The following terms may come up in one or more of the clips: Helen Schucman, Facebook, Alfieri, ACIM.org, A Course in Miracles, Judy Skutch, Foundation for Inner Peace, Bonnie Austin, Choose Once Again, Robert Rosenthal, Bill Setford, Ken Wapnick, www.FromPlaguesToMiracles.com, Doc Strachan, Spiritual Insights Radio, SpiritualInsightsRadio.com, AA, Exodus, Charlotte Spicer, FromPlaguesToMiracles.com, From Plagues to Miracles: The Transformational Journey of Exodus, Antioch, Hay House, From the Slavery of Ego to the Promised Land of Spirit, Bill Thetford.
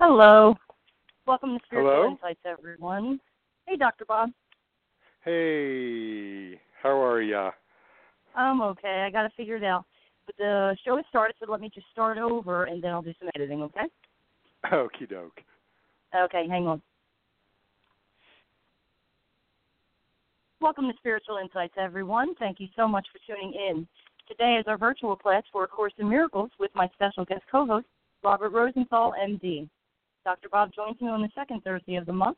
Hello. Welcome to Spiritual Insights, everyone. Hey, Dr. Bob. Hey, how are ya? I'm okay. I got to figure it out. But the show has started, so let me just start over, and then I'll do some editing, okay? Okie doke. Okay, hang on. Welcome to Spiritual Insights, everyone. Thank you so much for tuning in. Today is our virtual class for A Course in Miracles with my special guest co-host, Robert Rosenthal, MD. Dr. Bob joins me on the second Thursday of the month,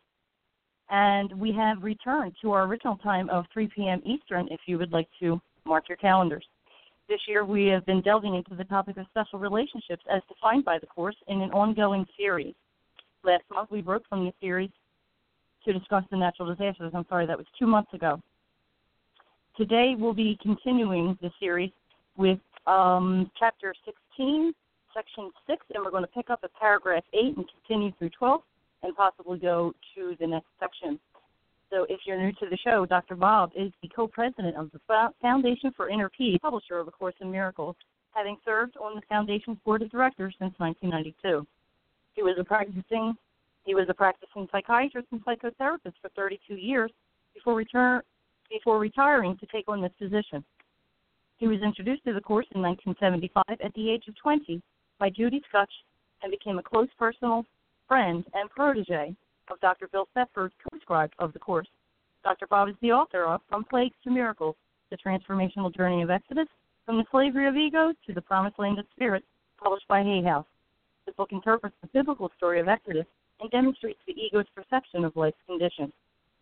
and we have returned to our original time of 3 p.m. Eastern if you would like to mark your calendars. This year we have been delving into the topic of special relationships as defined by the Course in an ongoing series. Last month we broke from the series to discuss the natural disasters. I'm sorry, that was 2 months ago. Today we'll be continuing the series with Chapter 16, Section 6, and we're going to pick up at paragraph 8 and continue through 12 and possibly go to the next section. So if you're new to the show, Dr. Bob is the co-president of the Foundation for Inner Peace, publisher of A Course in Miracles, having served on the Foundation's board of directors since 1992. He was a practicing psychiatrist and psychotherapist for 32 years before retiring to take on this position. He was introduced to the Course in 1975 at the age of 20 by Judy Skutch, and became a close personal friend and protege of Dr. Bill Setford, co-scribe of the Course. Dr. Bob is the author of From Plagues to Miracles: The Transformational Journey of Exodus, From the Slavery of Ego to the Promised Land of Spirit, published by Hay House. The book interprets the biblical story of Exodus and demonstrates the ego's perception of life's conditions.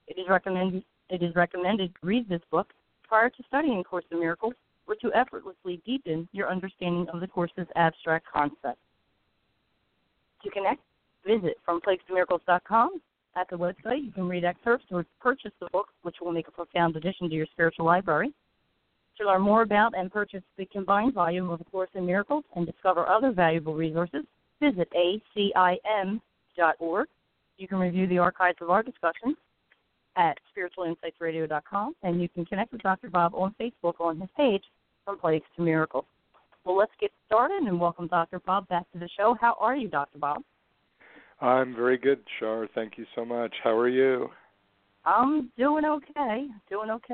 It is recommended to read this book prior to studying Course in Miracles, or to effortlessly deepen your understanding of the Course's abstract concepts. To connect, visit FromPlaguesToMiracles.com. At the website, you can read excerpts or purchase the book, which will make a profound addition to your spiritual library. To learn more about and purchase the combined volume of A Course in Miracles and discover other valuable resources, visit ACIM.org. You can review the archives of our discussions at SpiritualInsightsRadio.com, and you can connect with Dr. Bob on Facebook on his page, From Plagues to Miracles. Well, let's get started and welcome Dr. Bob back to the show. How are you, Dr. Bob? I'm very good, Char. Thank you so much. How are you? I'm doing okay. Got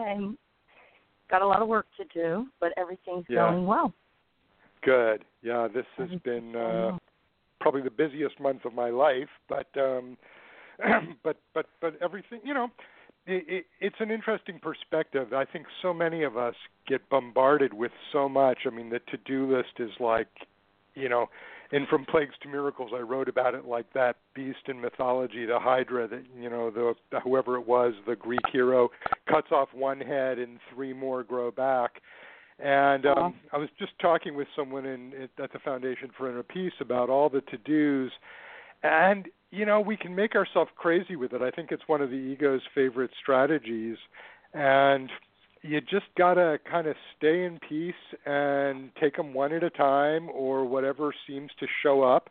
a lot of work to do, but everything's going well. Good. Yeah, this has been probably the busiest month of my life, but everything, you know, it's an interesting perspective. I think so many of us get bombarded with so much. I mean, the to-do list is like, you know, and From Plagues to Miracles, I wrote about it like that beast in mythology, the Hydra, that, you know, whoever it was, the Greek hero, cuts off one head and three more grow back. And I was just talking with someone at the Foundation for Inner Peace about all the to-dos, and you know, we can make ourselves crazy with it. I think it's one of the ego's favorite strategies. And you just got to kind of stay in peace and take them one at a time or whatever seems to show up.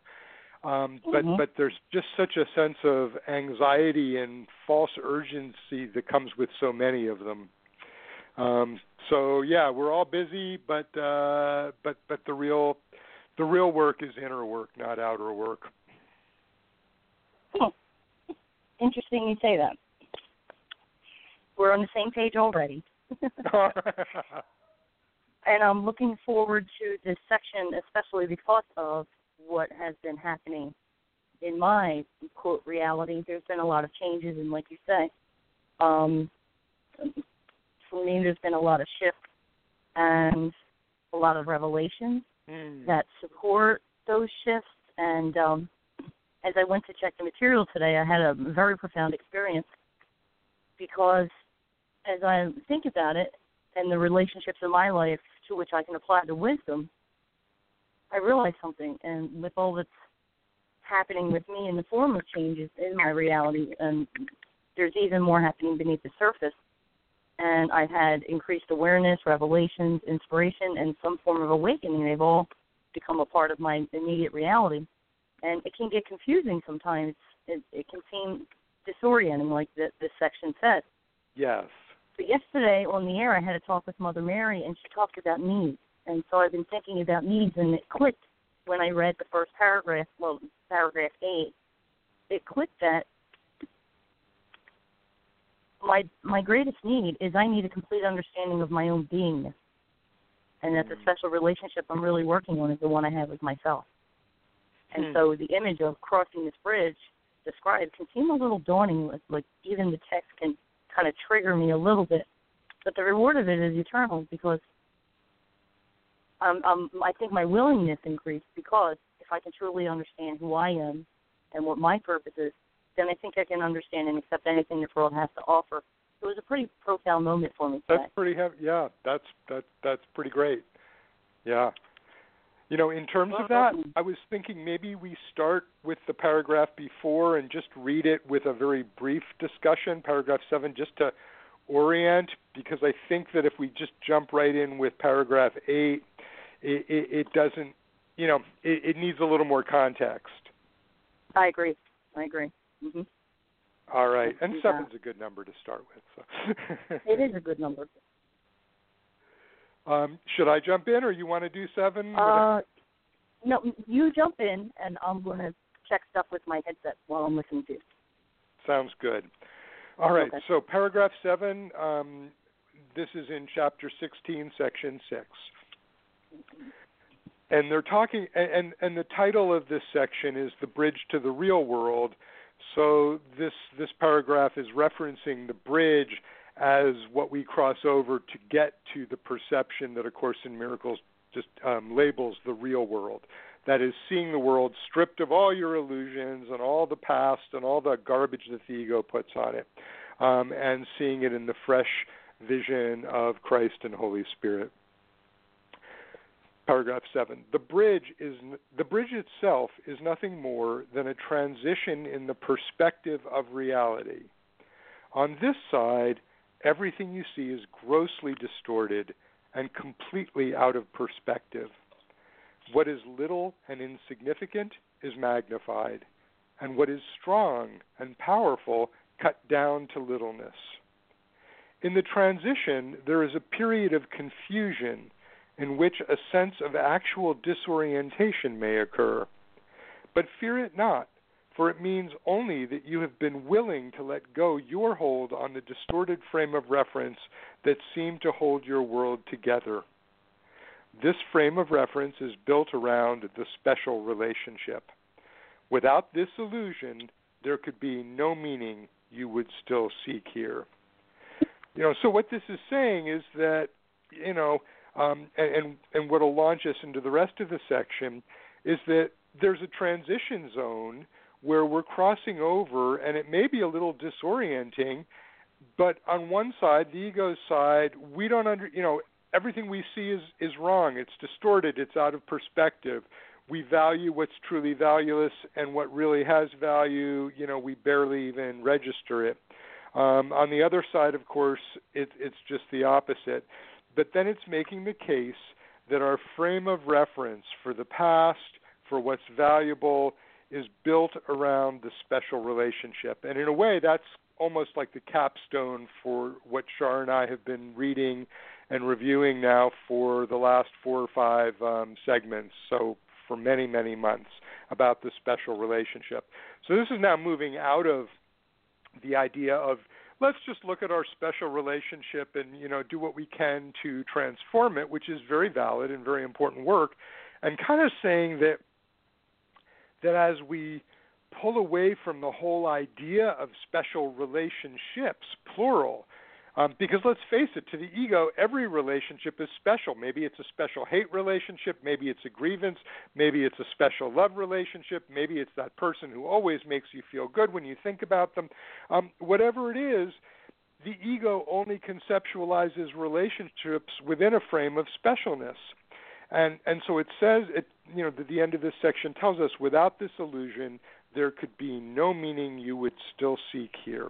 But there's just such a sense of anxiety and false urgency that comes with so many of them. So we're all busy, but the real work is inner work, not outer work. Interesting you say that. We're on the same page already. And I'm looking forward to this section, especially because of what has been happening in my, quote, reality. There's been a lot of changes, and like you say, for me there's been a lot of shifts and a lot of revelations that support those shifts. And as I went to check the material today, I had a very profound experience, because as I think about it and the relationships in my life to which I can apply the wisdom, I realized something. And with all that's happening with me in the form of changes in my reality, and there's even more happening beneath the surface, and I've had increased awareness, revelations, inspiration, and some form of awakening. They've all become a part of my immediate reality. And it can get confusing sometimes. It can seem disorienting, like this section said. Yes. But yesterday on the air, I had a talk with Mother Mary, and she talked about needs. And so I've been thinking about needs, and it clicked when I read the first paragraph, well, paragraph 8. It clicked that my greatest need is I need a complete understanding of my own beingness. And that the special relationship I'm really working on is the one I have with myself. And so the image of crossing this bridge described can seem a little daunting, like even the text can kind of trigger me a little bit. But the reward of it is eternal, because I think my willingness increased, because if I can truly understand who I am and what my purpose is, then I think I can understand and accept anything this world has to offer. It was a pretty profound moment for me today. That's pretty heavy. Yeah, that's pretty great. Yeah. You know, in terms of that, I was thinking maybe we start with the paragraph before and just read it with a very brief discussion, paragraph 7, just to orient, because I think that if we just jump right in with paragraph 8, it doesn't, you know, it needs a little more context. I agree. Mm-hmm. All right. And 7's a good number to start with. So. It is a good number. Should I jump in, or you want to do 7? No, you jump in, and I'm going to check stuff with my headset while I'm listening to you. Sounds good. All right, okay. So paragraph 7, this is in chapter 16, section 6. And they're talking, and the title of this section is The Bridge to the Real World. So this paragraph is referencing the bridge as what we cross over to get to the perception that A Course in Miracles just labels the real world. That is, seeing the world stripped of all your illusions and all the past and all the garbage that the ego puts on it, and seeing it in the fresh vision of Christ and Holy Spirit. Paragraph 7. The bridge itself is nothing more than a transition in the perspective of reality. On this side, everything you see is grossly distorted and completely out of perspective. What is little and insignificant is magnified, and what is strong and powerful cut down to littleness. In the transition, there is a period of confusion in which a sense of actual disorientation may occur. But fear it not, for it means only that you have been willing to let go your hold on the distorted frame of reference that seemed to hold your world together. This frame of reference is built around the special relationship. Without this illusion, there could be no meaning you would still seek here. You know, so what this is saying is that, you know, and what will launch us into the rest of the section is that there's a transition zone where we're crossing over, and it may be a little disorienting, but on one side, the ego's side, we don't everything we see is wrong. It's distorted. It's out of perspective. We value what's truly valueless, and what really has value, you know, we barely even register it. On the other side, of course, it's just the opposite. But then it's making the case that our frame of reference for the past, for what's valuable, is built around the special relationship. And in a way, that's almost like the capstone for what Shar and I have been reading and reviewing now for the last 4 or 5 segments, so for many, many months, about the special relationship. So this is now moving out of the idea of let's just look at our special relationship and, you know, do what we can to transform it, which is very valid and very important work, and kind of saying that as we pull away from the whole idea of special relationships, plural, because let's face it, to the ego, every relationship is special. Maybe it's a special hate relationship. Maybe it's a grievance. Maybe it's a special love relationship. Maybe it's that person who always makes you feel good when you think about them. Whatever it is, the ego only conceptualizes relationships within a frame of specialness. And so it says, at the end of this section tells us, without this illusion, there could be no meaning you would still seek here,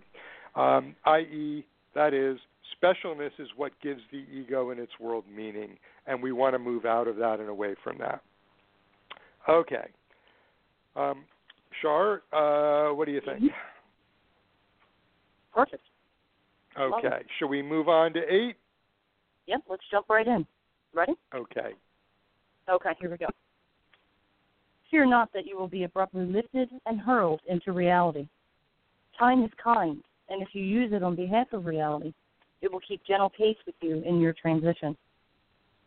i.e., that is, specialness is what gives the ego and its world meaning, and we want to move out of that and away from that. Okay. Shar, what do you think? Perfect. Okay. Shall we move on to 8? Yep, let's jump right in. Ready? Okay, here we go. Fear not that you will be abruptly lifted and hurled into reality. Time is kind, and if you use it on behalf of reality, it will keep gentle pace with you in your transition.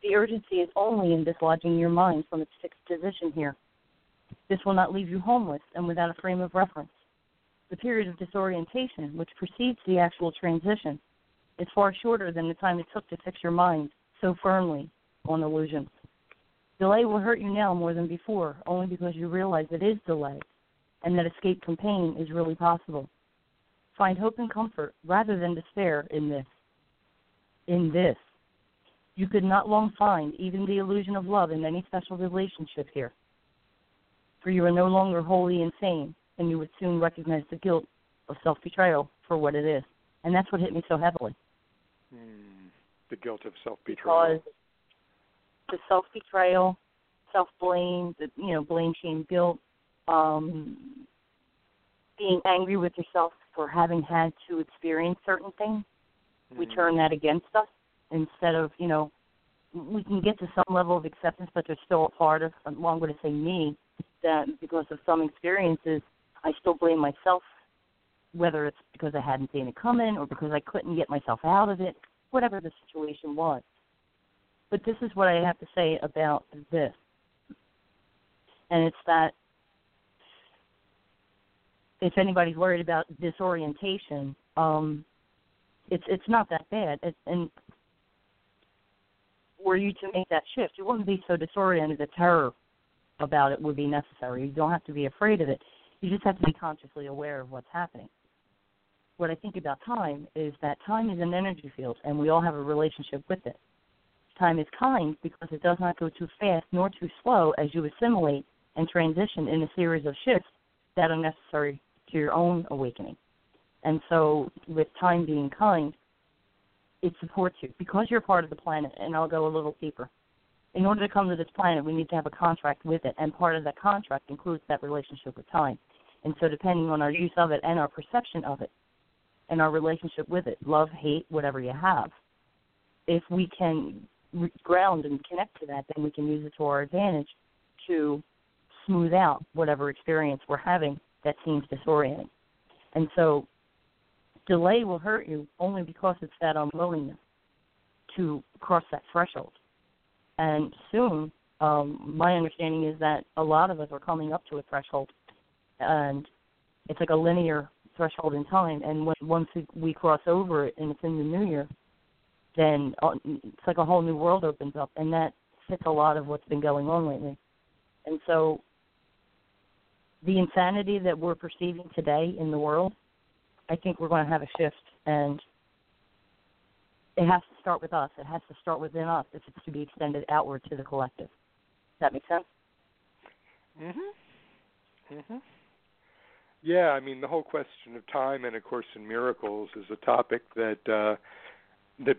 The urgency is only in dislodging your mind from its fixed position here. This will not leave you homeless and without a frame of reference. The period of disorientation, which precedes the actual transition, is far shorter than the time it took to fix your mind so firmly on illusions. Delay will hurt you now more than before, only because you realize it is delay and that escape from pain is really possible. Find hope and comfort rather than despair in this. You could not long find even the illusion of love in any special relationship here. For you are no longer wholly insane, and you would soon recognize the guilt of self-betrayal for what it is. And that's what hit me so heavily. The guilt of self-betrayal. Because the self-betrayal, self-blame, blame, shame, guilt, being angry with yourself for having had to experience certain things, we turn that against us instead of, we can get to some level of acceptance, but there's still a part of, well, I'm going to say me, that because of some experiences, I still blame myself, whether it's because I hadn't seen it coming or because I couldn't get myself out of it, whatever the situation was. But this is what I have to say about this. And it's that if anybody's worried about disorientation, it's not that bad. And were you to make that shift, you wouldn't be so disoriented that terror about it would be necessary. You don't have to be afraid of it. You just have to be consciously aware of what's happening. What I think about time is that time is an energy field, and we all have a relationship with it. Time is kind because it does not go too fast nor too slow as you assimilate and transition in a series of shifts that are necessary to your own awakening. And so with time being kind, it supports you because you're part of the planet, and I'll go a little deeper. In order to come to this planet, we need to have a contract with it, and part of that contract includes that relationship with time. And so depending on our use of it and our perception of it and our relationship with it, love, hate, whatever you have, if we can ground and connect to that, then we can use it to our advantage to smooth out whatever experience we're having that seems disorienting. And so delay will hurt you only because it's that unwillingness to cross that threshold. And soon, my understanding is that a lot of us are coming up to a threshold, and it's like a linear threshold in time, and once we cross over it and it's in the new year, then it's like a whole new world opens up, and that fits a lot of what's been going on lately. And so the insanity that we're perceiving today in the world, I think we're going to have a shift, and it has to start with us. It has to start within us if it's to be extended outward to the collective. Does that make sense? Mm-hmm. Yeah, I mean, the whole question of time in A Course in Miracles is a topic that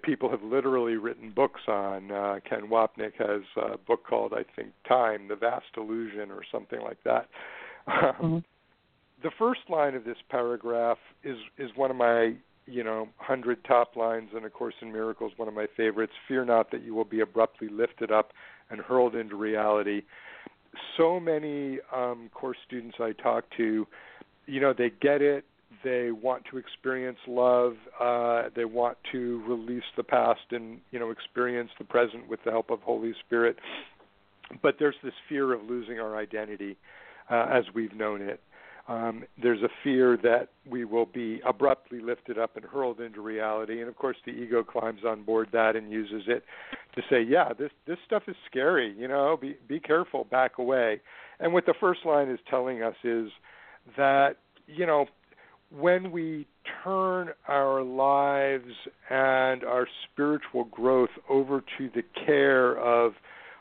people have literally written books on. Ken Wapnick has a book called, I think, Time, The Vast Illusion, or something like that. Mm-hmm. The first line of this paragraph is one of my, 100 top lines in A Course in Miracles, one of my favorites. Fear not that you will be abruptly lifted up and hurled into reality. So many course students I talk to, they get it. They want to experience love. They want to release the past and, experience the present with the help of Holy Spirit. But there's this fear of losing our identity as we've known it. There's a fear that we will be abruptly lifted up and hurled into reality. And, of course, the ego climbs on board that and uses it to say, yeah, this stuff is scary, be careful, back away. And what the first line is telling us is that, when we turn our lives and our spiritual growth over to the care of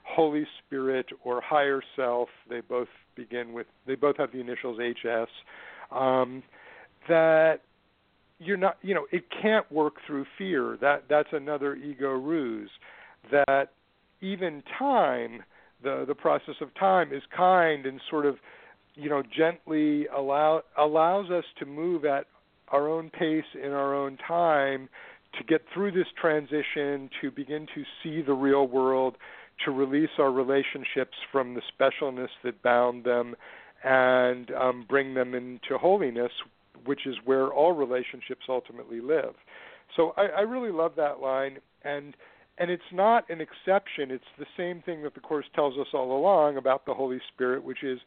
Holy Spirit or higher self, they both have the initials HS, that you're not, it can't work through fear. That's another ego ruse, that even time, the process of time is kind and sort of, gently allows us to move at our own pace in our own time to get through this transition, to begin to see the real world, to release our relationships from the specialness that bound them and bring them into holiness, which is where all relationships ultimately live. So I really love that line, and it's not an exception. It's the same thing that the Course tells us all along about the Holy Spirit, which is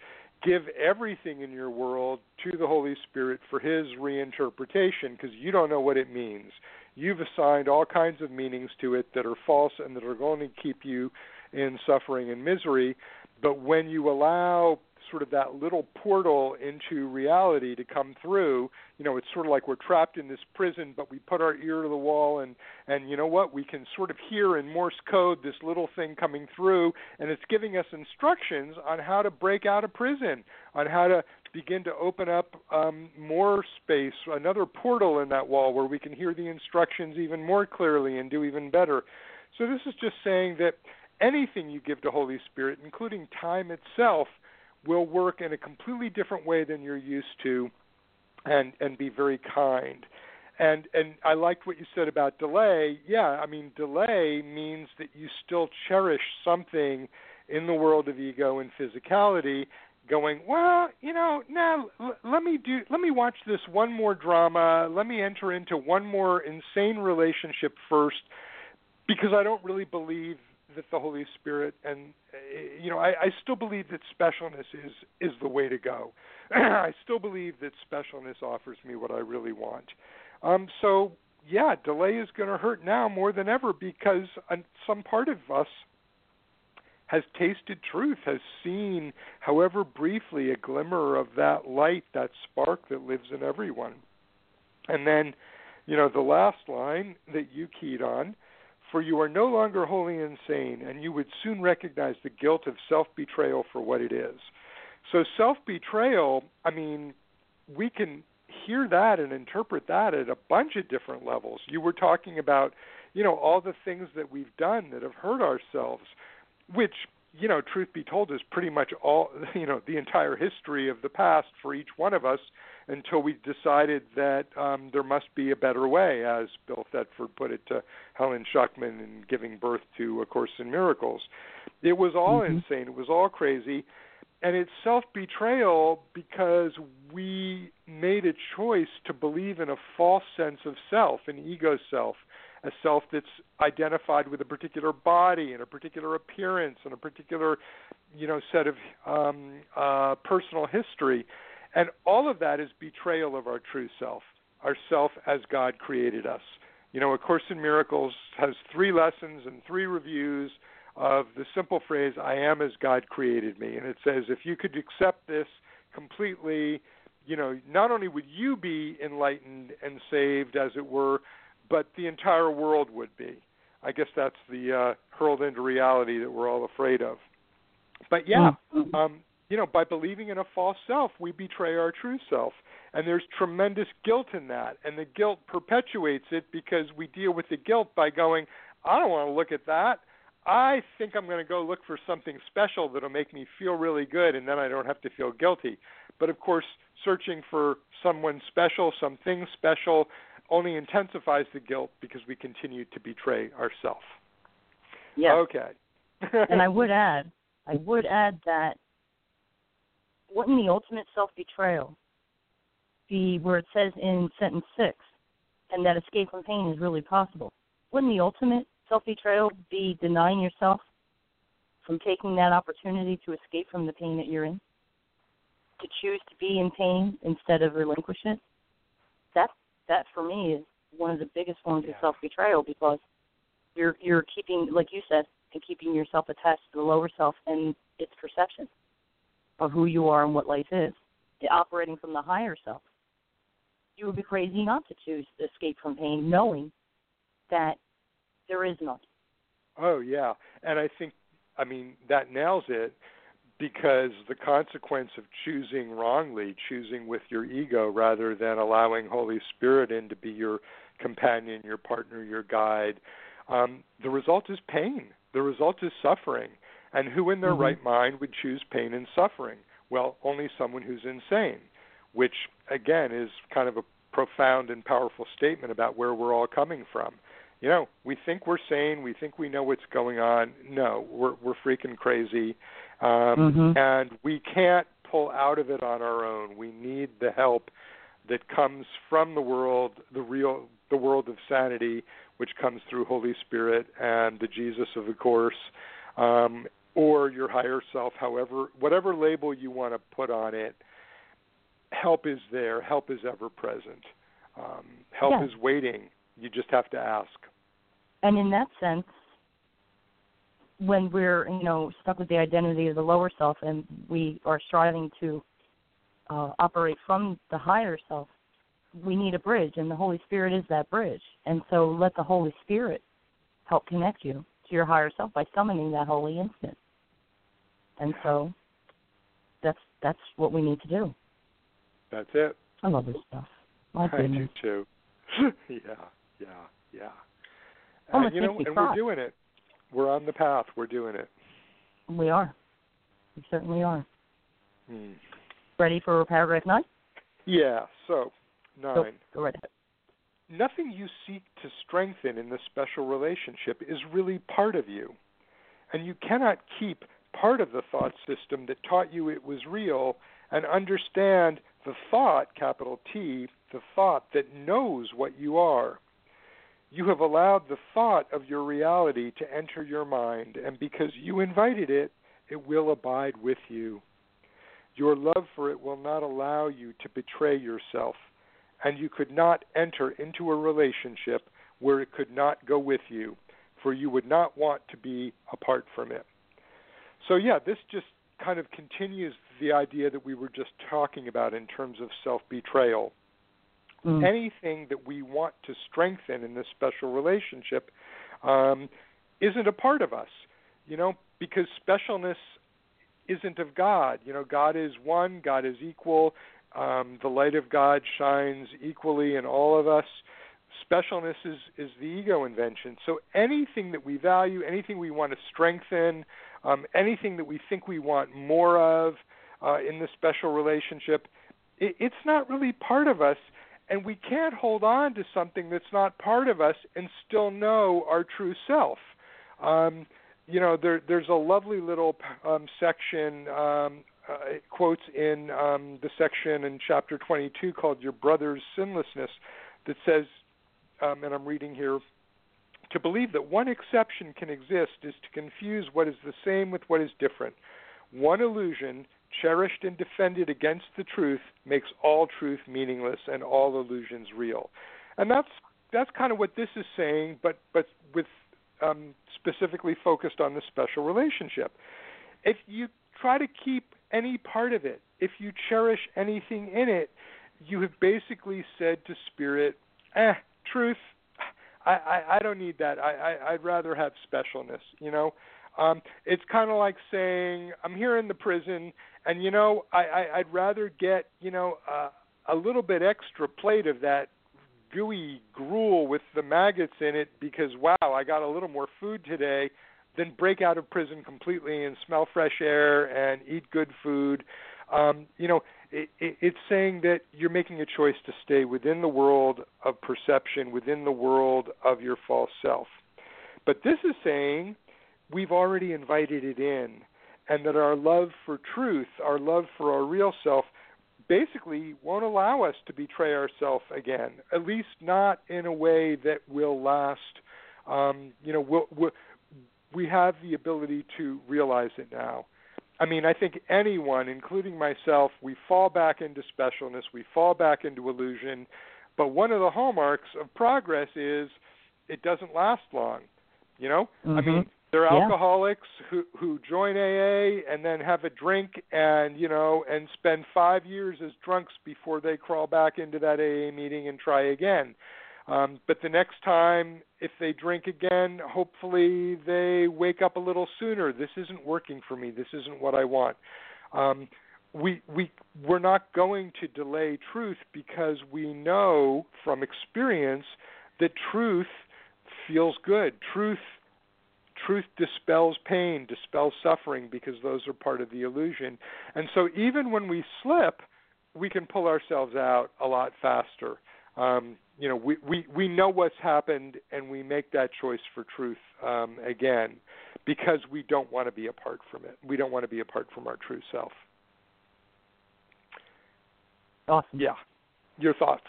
give everything in your world to the Holy Spirit for his reinterpretation, because you don't know what it means. You've assigned all kinds of meanings to it that are false and that are going to keep you in suffering and misery. But when you allow sort of that little portal into reality to come through, it's sort of like we're trapped in this prison, but we put our ear to the wall and you know what? We can sort of hear in Morse code this little thing coming through, and it's giving us instructions on how to break out of prison, on how to begin to open up more space, another portal in that wall where we can hear the instructions even more clearly and do even better. So this is just saying that anything you give to Holy Spirit, including time itself, will work in a completely different way than you're used to and be very kind. And I liked what you said about delay. Yeah, I mean, delay means that you still cherish something in the world of ego and physicality, going, let me watch this one more drama. Let me enter into one more insane relationship first, because I don't really believe that the Holy Spirit, and I still believe that specialness is the way to go. I still believe that specialness offers me what I really want. So yeah, delay is going to hurt now more than ever, because some part of us has tasted truth, has seen, however briefly, a glimmer of that light, that spark that lives in everyone. And then, the last line that you keyed on, for you are no longer wholly insane, and you would soon recognize the guilt of self-betrayal for what it is. So self-betrayal, I mean, we can hear that and interpret that at a bunch of different levels. You were talking about, all the things that we've done that have hurt ourselves, which, truth be told, is pretty much all, the entire history of the past for each one of us, until we decided that there must be a better way, as Bill Thetford put it to Helen Schucman in giving birth to A Course in Miracles. It was all insane. It was all crazy. And it's self-betrayal because we made a choice to believe in a false sense of self, an ego self, a self that's identified with a particular body and a particular appearance and a particular, set of personal history. And all of that is betrayal of our true self, our self as God created us. A Course in Miracles has 3 lessons and 3 reviews of the simple phrase, I am as God created me. And it says, if you could accept this completely, not only would you be enlightened and saved, as it were, but the entire world would be. I guess that's the hurled into reality that we're all afraid of. But yeah, you know, by believing in a false self, we betray our true self. And there's tremendous guilt in that. And the guilt perpetuates it because we deal with the guilt by going, I don't want to look at that. I think I'm going to go look for something special that will make me feel really good, and then I don't have to feel guilty. But, of course, searching for someone special, something special, only intensifies the guilt because we continue to betray ourselves. Yes. Okay. And I would add that wouldn't the ultimate self-betrayal be where it says in sentence 6, and that escape from pain is really possible? Wouldn't the ultimate self-betrayal be denying yourself from taking that opportunity to escape from the pain that you're in? To choose to be in pain instead of relinquish it? That for me is one of the biggest forms of self-betrayal, because you're keeping, like you said, and keeping yourself attached to the lower self and its perception of who you are and what life is, operating from the higher self. You would be crazy not to choose to escape from pain, knowing that there is none. Oh, yeah. And I think, I mean, that nails it, because the consequence of choosing wrongly, choosing with your ego rather than allowing Holy Spirit in to be your companion, your partner, your guide, the result is pain. The result is suffering. And who in their right mind would choose pain and suffering? Well, only someone who's insane, which, again, is kind of a profound and powerful statement about where we're all coming from. You know, we think we're sane. We think we know what's going on. No, we're freaking crazy. And we can't pull out of it on our own. We need the help that comes from the world, the world of sanity, which comes through Holy Spirit and the Jesus of the Course, or your higher self, however, whatever label you want to put on it. Help is there. Help is ever present. Help is waiting. You just have to ask. And in that sense, when we're, you know, stuck with the identity of the lower self and we are striving to operate from the higher self, we need a bridge, and the Holy Spirit is that bridge. And so let the Holy Spirit help connect you to your higher self by summoning that holy instant. And so that's what we need to do. That's it. I love this stuff. My goodness. I do too. Yeah. And, you know, and we're doing it. We're on the path. We're doing it. We are. We certainly are. Ready for paragraph 9? Yeah, so 9. Go right ahead. Nothing you seek to strengthen in this special relationship is really part of you, and you cannot keep part of the thought system that taught you it was real and understand the thought, capital T, the thought that knows what you are. You have allowed the thought of your reality to enter your mind, and because you invited it, it will abide with you. Your love for it will not allow you to betray yourself, and you could not enter into a relationship where it could not go with you, for you would not want to be apart from it. So yeah, this just kind of continues the idea that we were just talking about in terms of self-betrayal. Anything that we want to strengthen in this special relationship isn't a part of us, you know, because specialness isn't of God. You know, God is one, God is equal. The light of God shines equally in all of us. Specialness is the ego invention. So anything that we value, anything we want to strengthen, anything that we think we want more of in this special relationship, it's not really part of us. And we can't hold on to something that's not part of us and still know our true self. You know, there's a lovely little section, quotes in the section in chapter 22 called Your Brother's Sinlessness, that says, and I'm reading here, to believe that one exception can exist is to confuse what is the same with what is different. One illusion, cherished and defended against the truth, makes all truth meaningless and all illusions real. And that's kind of what this is saying, but with specifically focused on the special relationship. If you try to keep any part of it, if you cherish anything in it, you have basically said to Spirit, truth, I don't need that. I'd rather have specialness, you know. It's kind of like saying, I'm here in the prison, and, you know, I'd rather get, you know, a little bit extra plate of that gooey gruel with the maggots in it because, wow, I got a little more food today, than break out of prison completely and smell fresh air and eat good food. You know, it's saying that you're making a choice to stay within the world of perception, within the world of your false self. But this is saying we've already invited it in, and that our love for truth, our love for our real self, basically won't allow us to betray ourselves again, at least not in a way that will last. You know, we have the ability to realize it now. I mean, I think anyone, including myself, we fall back into specialness, we fall back into illusion, but one of the hallmarks of progress is it doesn't last long, you know? Mm-hmm. I mean, there are alcoholics who join AA and then have a drink and, you know, and spend 5 years as drunks before they crawl back into that AA meeting and try again. But the next time, if they drink again, hopefully they wake up a little sooner. This isn't working for me. This isn't what I want. We're not going to delay truth because we know from experience that truth feels good. Truth dispels pain, dispels suffering, because those are part of the illusion. And so even when we slip, we can pull ourselves out a lot faster. You know, we know what's happened, and we make that choice for truth again, because we don't want to be apart from it. We don't want to be apart from our true self. Awesome. Yeah. Your thoughts?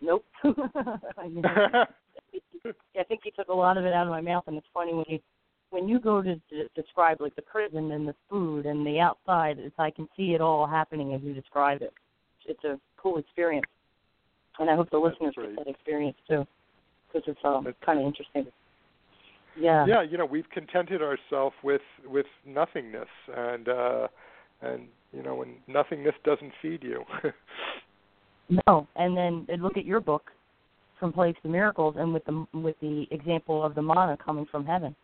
Nope. I think you took a lot of it out of my mouth, and it's funny when you go to describe, like, the prison and the food and the outside, it's, I can see it all happening as you describe it. It's a cool experience, and I hope the listeners get that experience too, because it's kind of interesting. Yeah. Yeah, you know, we've contented ourselves with nothingness, and you know, when nothingness doesn't feed you. No, and then look at your book, From Plagues to Miracles, and with the example of the manna coming from heaven.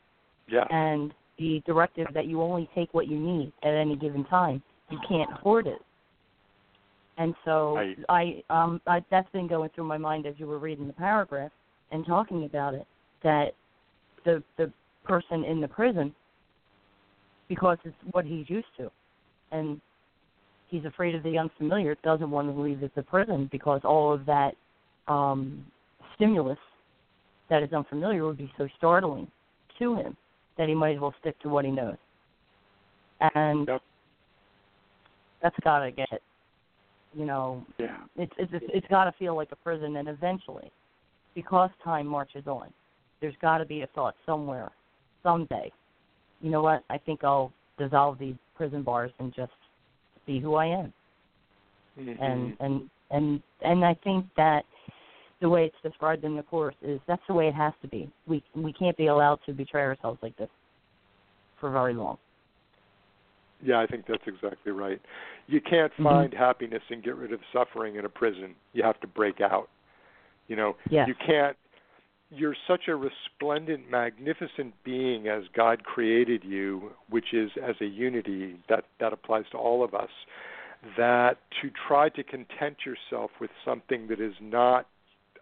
Yeah. And the directive that you only take what you need at any given time. You can't hoard it. And so I that's been going through my mind as you were reading the paragraph and talking about it, that the person in the prison, because it's what he's used to, and he's afraid of the unfamiliar, doesn't want to leave the prison because all of that stimulus that is unfamiliar would be so startling to him that he might as well stick to what he knows. And that's got to get... You know, it's got to feel like a prison, and eventually, because time marches on, there's got to be a thought somewhere, someday. You know what? I think I'll dissolve these prison bars and just be who I am. Mm-hmm. And I think that the way it's described in the Course is that's the way it has to be. We can't be allowed to betray ourselves like this for very long. Yeah, I think that's exactly right. You can't find happiness and get rid of suffering in a prison. You have to break out. You know, you can't. You're such a resplendent, magnificent being as God created you, which is as a unity that applies to all of us, that to try to content yourself with something that is not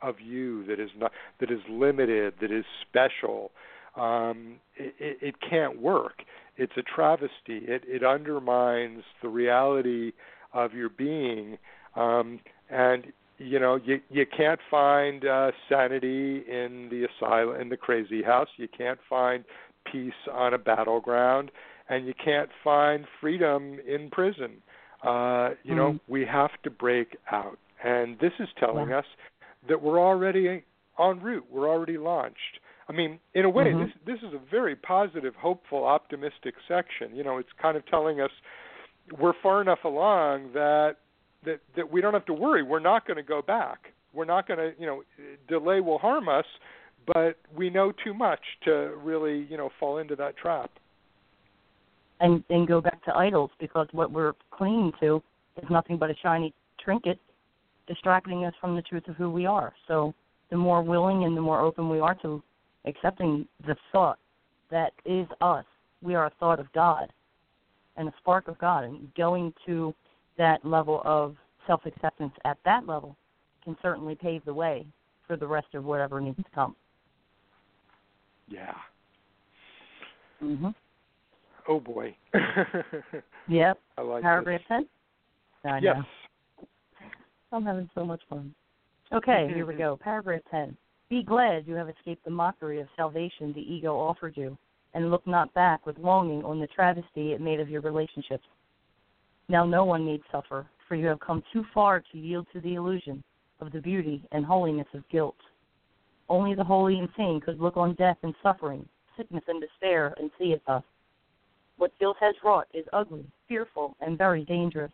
of you, that is limited, that is special, it can't work. It's a travesty. It undermines the reality of your being, and you know you can't find sanity in the asylum, in the crazy house. You can't find peace on a battleground, and you can't find freedom in prison. You know, we have to break out, and this is telling us that we're already en route. We're already launched. I mean, in a way, this is a very positive, hopeful, optimistic section. You know, it's kind of telling us we're far enough along that we don't have to worry. We're not going to go back. We're not going to, you know, delay will harm us, but we know too much to really, you know, fall into that trap. And go back to idols, because what we're clinging to is nothing but a shiny trinket distracting us from the truth of who we are. So the more willing and the more open we are to accepting the thought that is us. We are a thought of God and a spark of God. And going to that level of self-acceptance at that level can certainly pave the way for the rest of whatever needs to come. Yeah. Mm-hmm. Oh, boy. Yep. I like Paragraph this. 10? I yes. Know. I'm having so much fun. Okay, here we go. Paragraph 10. Be glad you have escaped the mockery of salvation the ego offered you, and look not back with longing on the travesty it made of your relationships. Now no one need suffer, for you have come too far to yield to the illusion of the beauty and holiness of guilt. Only the holy and sane could look on death and suffering, sickness and despair, and see it thus. What guilt has wrought is ugly, fearful, and very dangerous.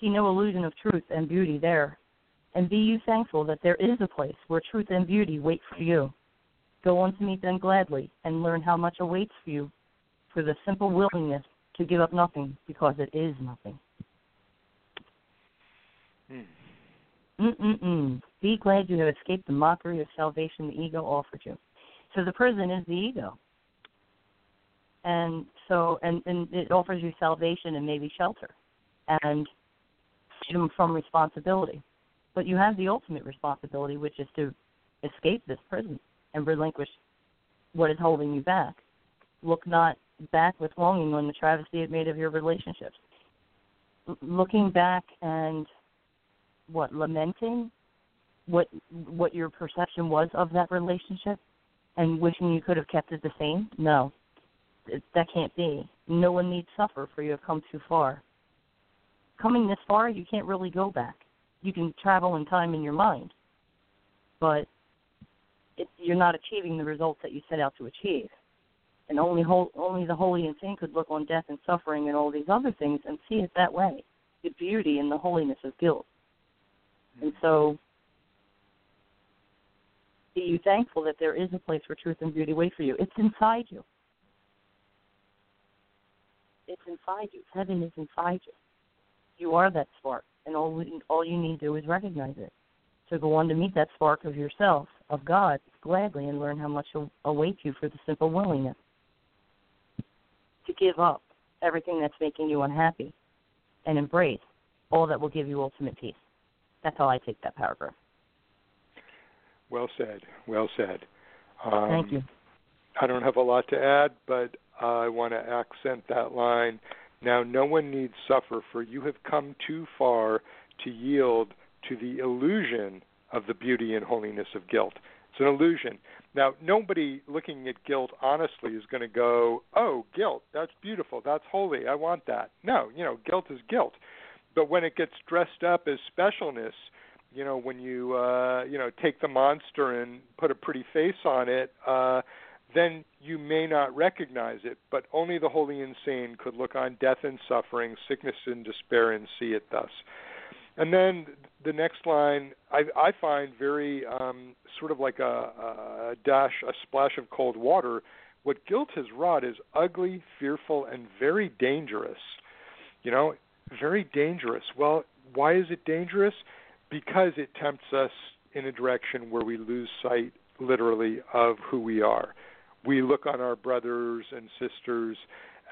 See no illusion of truth and beauty there. And be you thankful that there is a place where truth and beauty wait for you. Go on to meet them gladly and learn how much awaits for you for the simple willingness to give up nothing because it is nothing. Be glad you have escaped the mockery of salvation the ego offered you. So the prison is the ego. And so, and it offers you salvation and maybe shelter and freedom from responsibility. But you have the ultimate responsibility, which is to escape this prison and relinquish what is holding you back. Look not back with longing on the travesty it made of your relationships. Looking back and, lamenting what your perception was of that relationship and wishing you could have kept it the same? No. That can't be. No one need suffer, for you have come too far. Coming this far, you can't really go back. You can travel in time in your mind, but you're not achieving the results that you set out to achieve. And only the holy and sane could look on death and suffering and all these other things and see it that way, the beauty and the holiness of guilt. And so be you thankful that there is a place where truth and beauty wait for you. It's inside you. It's inside you. Heaven is inside you. You are that spark, and all you need to do is recognize it. So go on to meet that spark of yourself, of God, gladly, and learn how much will await you for the simple willingness to give up everything that's making you unhappy and embrace all that will give you ultimate peace. That's how I take that paragraph. Well said. Well said. Thank you. I don't have a lot to add, but I want to accent that line. Now no one need suffer, for you have come too far to yield to the illusion of the beauty and holiness of guilt. It's an illusion. Now nobody looking at guilt honestly is going to go, oh, guilt, that's beautiful, that's holy, I want that. No, guilt is guilt. But when it gets dressed up as specialness, when you, take the monster and put a pretty face on it, then you may not recognize it, but only the holy and sane could look on death and suffering, sickness and despair, and see it thus. And then the next line I find very sort of like a dash, a splash of cold water. What guilt has wrought is ugly, fearful, and very dangerous, very dangerous. Well, why is it dangerous? Because it tempts us in a direction where we lose sight, literally, of who we are. We look on our brothers and sisters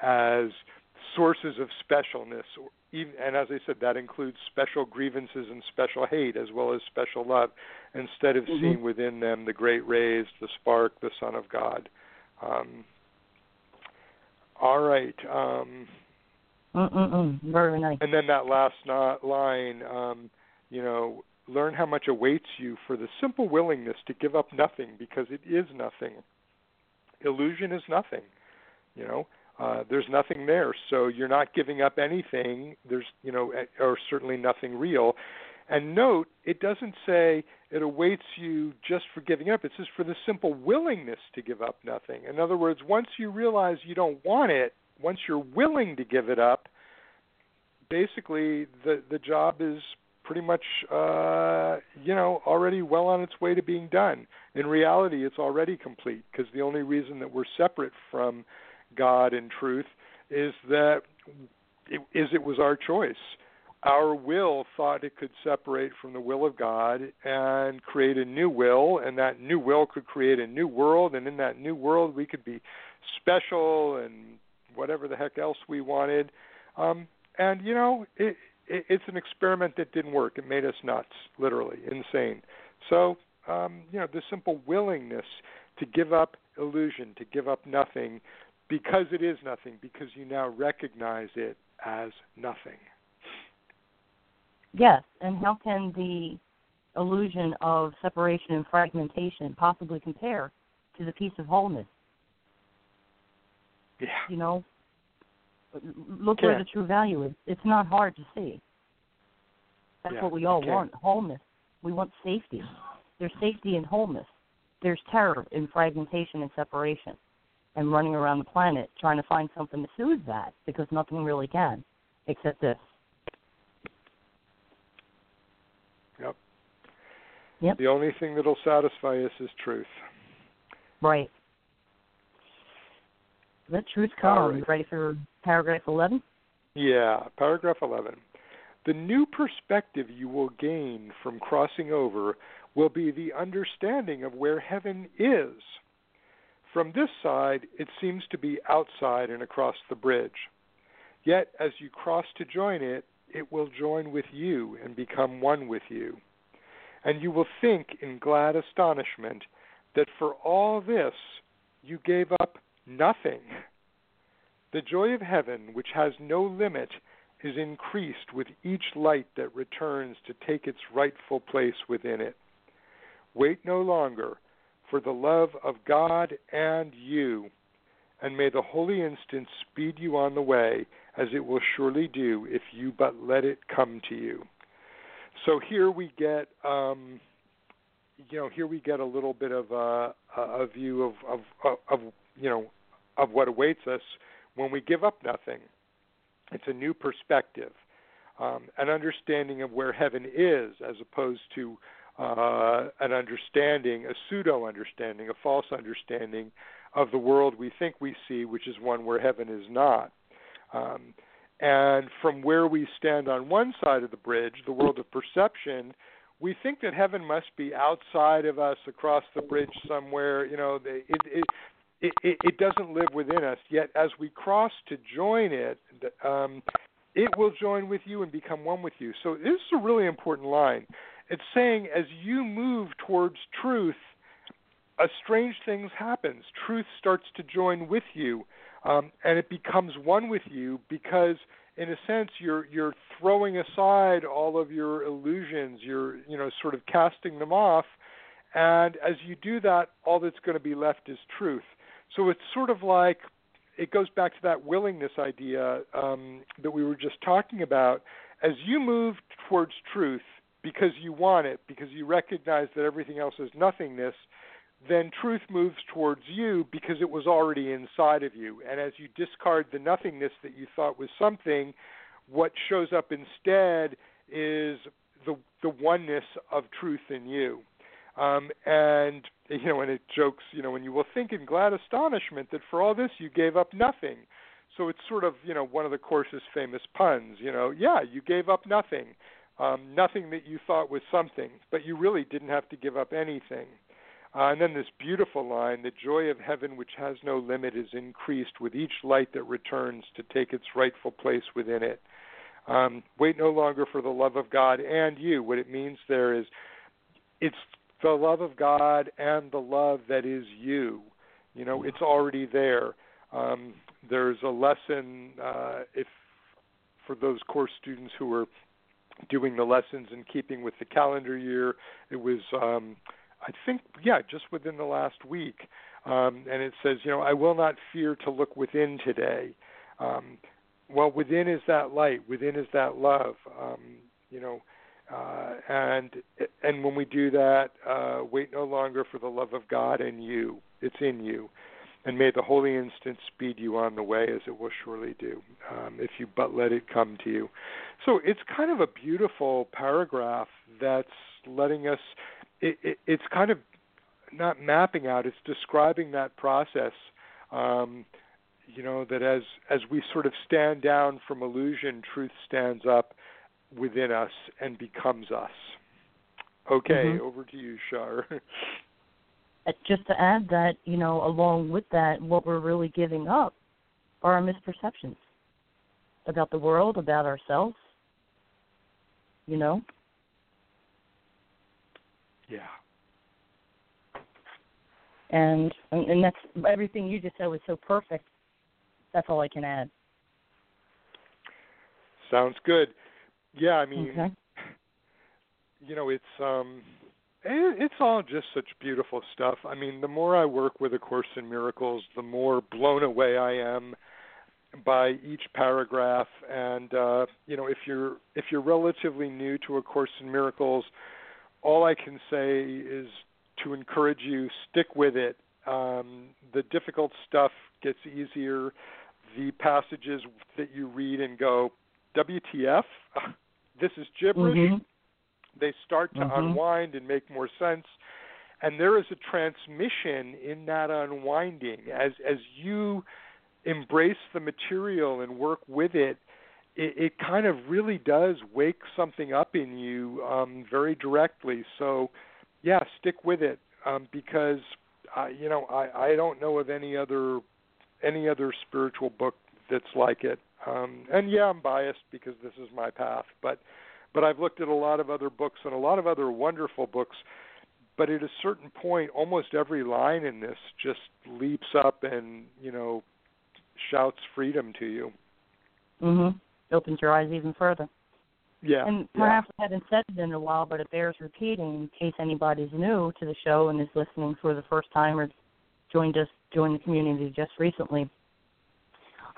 as sources of specialness. And as I said, that includes special grievances and special hate as well as special love, instead of seeing within them the great rays, the spark, the Son of God. All right. Very nice. And then that last line, learn how much awaits you for the simple willingness to give up nothing because it is nothing. Illusion is nothing, there's nothing there. So you're not giving up anything. There's, or certainly nothing real. And note, it doesn't say it awaits you just for giving up. It says for the simple willingness to give up nothing. In other words, once you realize you don't want it, once you're willing to give it up, basically the job is pretty much, already well on its way to being done. In reality, it's already complete, because the only reason that we're separate from God and truth is that it was our choice. Our will thought it could separate from the will of God and create a new will, and that new will could create a new world, and in that new world we could be special and whatever the heck else we wanted. And, you know, it's an experiment that didn't work. It made us nuts, literally, insane. So, you know, the simple willingness to give up illusion, to give up nothing, because it is nothing, because you now recognize it as nothing. Yes, and how can the illusion of separation and fragmentation possibly compare to the piece of wholeness? Yeah. You know, look where the true value is. It's not hard to see. That's what we all want, wholeness. We want safety. There's safety in wholeness. There's terror in fragmentation and separation and running around the planet trying to find something to soothe that, because nothing really can except this. Yep. Yep. The only thing that will satisfy us is truth. Right. The truth comes. Right. Ready for paragraph 11? Yeah, paragraph 11. The new perspective you will gain from crossing over will be the understanding of where heaven is. From this side, it seems to be outside and across the bridge. Yet, as you cross to join it, it will join with you and become one with you. And you will think in glad astonishment that for all this you gave up nothing. The joy of heaven, which has no limit, is increased with each light that returns to take its rightful place within it. Wait no longer, for the love of God and you, and may the holy instant speed you on the way, as it will surely do if you but let it come to you. So here we get, a little bit of a view of what awaits us when we give up nothing. It's a new perspective, an understanding of where heaven is, as opposed to an understanding, a pseudo-understanding, a false understanding of the world we think we see, which is one where heaven is not. And from where we stand on one side of the bridge, the world of perception, we think that heaven must be outside of us, across the bridge somewhere. You know, it doesn't live within us. Yet as we cross to join it, it will join with you and become one with you. So this is a really important line. It's saying as you move towards truth, a strange thing happens. Truth starts to join with you. And it becomes one with you, because, in a sense, you're throwing aside all of your illusions. You're sort of casting them off, and as you do that, all that's going to be left is truth. So it's sort of like it goes back to that willingness idea that we were just talking about. As you move towards truth because you want it, because you recognize that everything else is nothingness, then truth moves towards you because it was already inside of you. And as you discard the nothingness that you thought was something, what shows up instead is the oneness of truth in you. And it jokes, and you will think in glad astonishment that for all this you gave up nothing. So it's sort of, one of the Course's famous puns, you gave up nothing, nothing that you thought was something, but you really didn't have to give up anything. And then this beautiful line, the joy of heaven, which has no limit, is increased with each light that returns to take its rightful place within it. Wait no longer for the love of God and you. What it means there is it's the love of God and the love that is you. You know, it's already there. There's a lesson for those Course students who were doing the lessons in keeping with the calendar year. It was... just within the last week. And it says, I will not fear to look within today. Well, within is that light. Within is that love. And when we do that, wait no longer for the love of God and you. It's in you. And may the holy instant speed you on the way, as it will surely do, if you but let it come to you. So it's kind of a beautiful paragraph that's letting us... It's kind of not mapping out, it's describing that process, that as we sort of stand down from illusion, truth stands up within us and becomes us. Okay, Over to you, Shar. just to add that, you know, along with that, what we're really giving up are our misperceptions about the world, about ourselves, you know? Yeah. And that's everything you just said was so perfect. That's all I can add. Sounds good. Yeah, I mean, okay. You know, it's all just such beautiful stuff. I mean, the more I work with A Course in Miracles, the more blown away I am by each paragraph. And you know, if you're relatively new to A Course in Miracles, all I can say is to encourage you, stick with it. The difficult stuff gets easier. The passages that you read and go, WTF, this is gibberish, mm-hmm. they start to mm-hmm. unwind and make more sense. And there is a transmission in that unwinding. As you embrace the material and work with it, it kind of really does wake something up in you very directly. So, yeah, stick with it because, you know, I don't know of any other spiritual book that's like it. And, yeah, I'm biased because this is my path, but I've looked at a lot of other books and a lot of other wonderful books, but at a certain point, almost every line in this just leaps up and, you know, shouts freedom to you. Mm-hmm. Opens your eyes even further. Yeah. And perhaps I haven't said it in a while, but it bears repeating in case anybody's new to the show and is listening for the first time or joined the community just recently.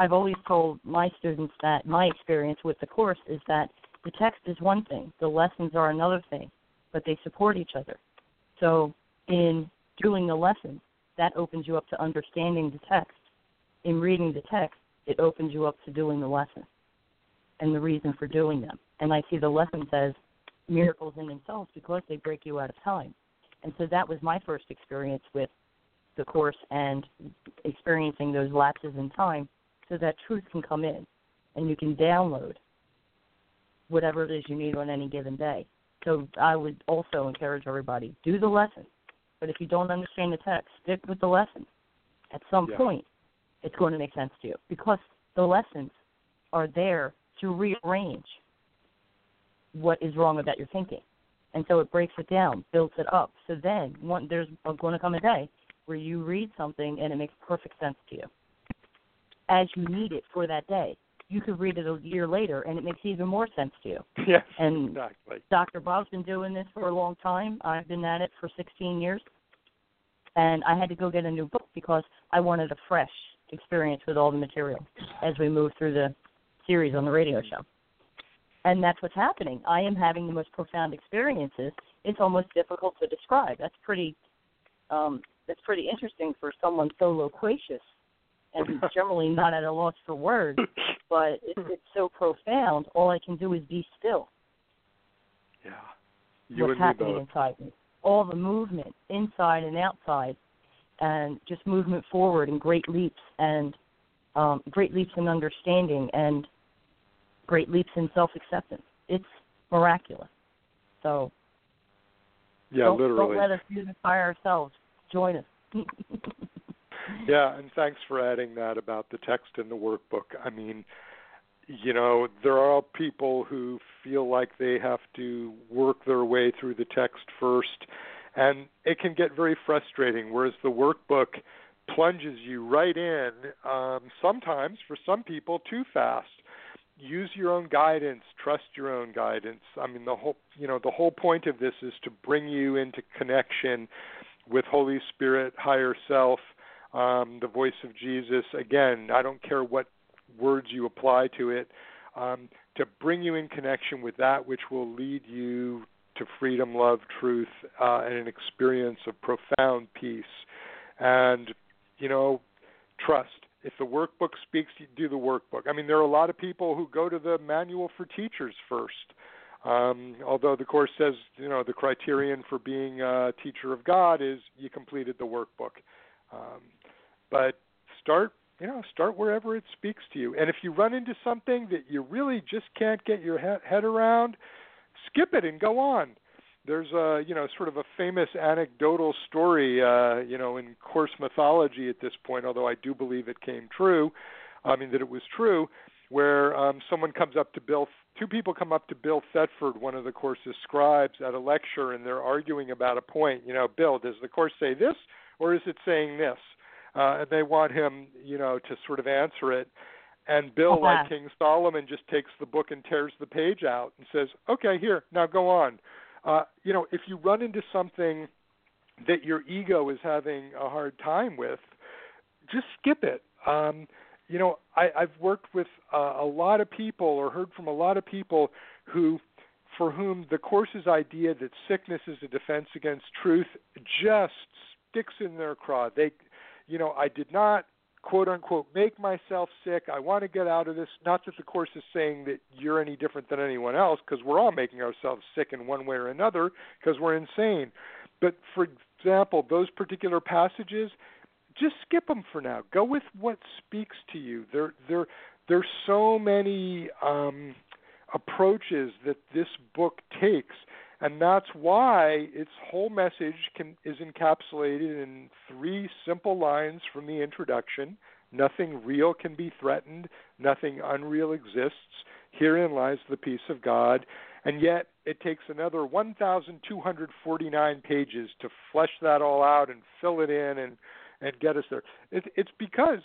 I've always told my students that my experience with the Course is that the text is one thing, the lessons are another thing, but they support each other. So in doing the lesson, that opens you up to understanding the text. In reading the text, it opens you up to doing the lesson and the reason for doing them. And I see the lessons as miracles in themselves because they break you out of time. And so that was my first experience with the Course and experiencing those lapses in time so that truth can come in and you can download whatever it is you need on any given day. So I would also encourage everybody, do the lesson. But if you don't understand the text, stick with the lesson. At some point, it's going to make sense to you because the lessons are there to rearrange what is wrong about your thinking. And so it breaks it down, builds it up. So then there's going to come a day where you read something and it makes perfect sense to you as you need it for that day. You could read it a year later, and it makes even more sense to you. Yes, and exactly. Dr. Bob's been doing this for a long time. I've been at it for 16 years, and I had to go get a new book because I wanted a fresh experience with all the material as we move through the series on the radio show. And that's what's happening. I am having the most profound experiences. It's almost difficult to describe. That's pretty interesting for someone so loquacious and generally not at a loss for words, but it's so profound. All I can do is be still. Yeah. What's happening inside me. All the movement inside and outside, and just movement forward and great leaps and great leaps in understanding and great leaps in self-acceptance. It's miraculous. So literally. Don't let us do this by ourselves. Join us. Yeah, and thanks for adding that about the text and the workbook. I mean, you know, there are people who feel like they have to work their way through the text first, and it can get very frustrating, whereas the workbook plunges you right in, sometimes for some people too fast. Use your own guidance, trust your own guidance. I mean, the whole point of this is to bring you into connection with Holy Spirit, higher self, the voice of Jesus. Again, I don't care what words you apply to it, to bring you in connection with that which will lead you to freedom, love, truth, and an experience of profound peace. And, you know, trust. If the workbook speaks, you do the workbook. I mean, there are a lot of people who go to the manual for teachers first, although the Course says, you know, the criterion for being a teacher of God is you completed the workbook. But start wherever it speaks to you. And if you run into something that you really just can't get your head around, skip it and go on. There's a, sort of a famous anecdotal story, in Norse mythology at this point, although I do believe it came true, that it was true, where someone comes up to two people come up to Bill Thetford, one of the Course's scribes, at a lecture, and they're arguing about a point. Bill, does the Course say this, or is it saying this? And they want him, to sort of answer it. And Bill, like King Solomon, just takes the book and tears the page out and says, okay, here, now go on. If you run into something that your ego is having a hard time with, just skip it. I've worked with a lot of people, or heard from a lot of people for whom the Course's idea that sickness is a defense against truth just sticks in their craw. They, I did not, quote unquote, make myself sick. I want to get out of this. Not that the Course is saying that you're any different than anyone else, because we're all making ourselves sick in one way or another because we're insane. But for example, those particular passages, just skip them for now. Go with what speaks to you. There's so many approaches that this book takes, and that's why its whole message is encapsulated in three simple lines from the introduction. Nothing real can be threatened. Nothing unreal exists. Herein lies the peace of God. And yet it takes another 1,249 pages to flesh that all out and fill it in and get us there. It's because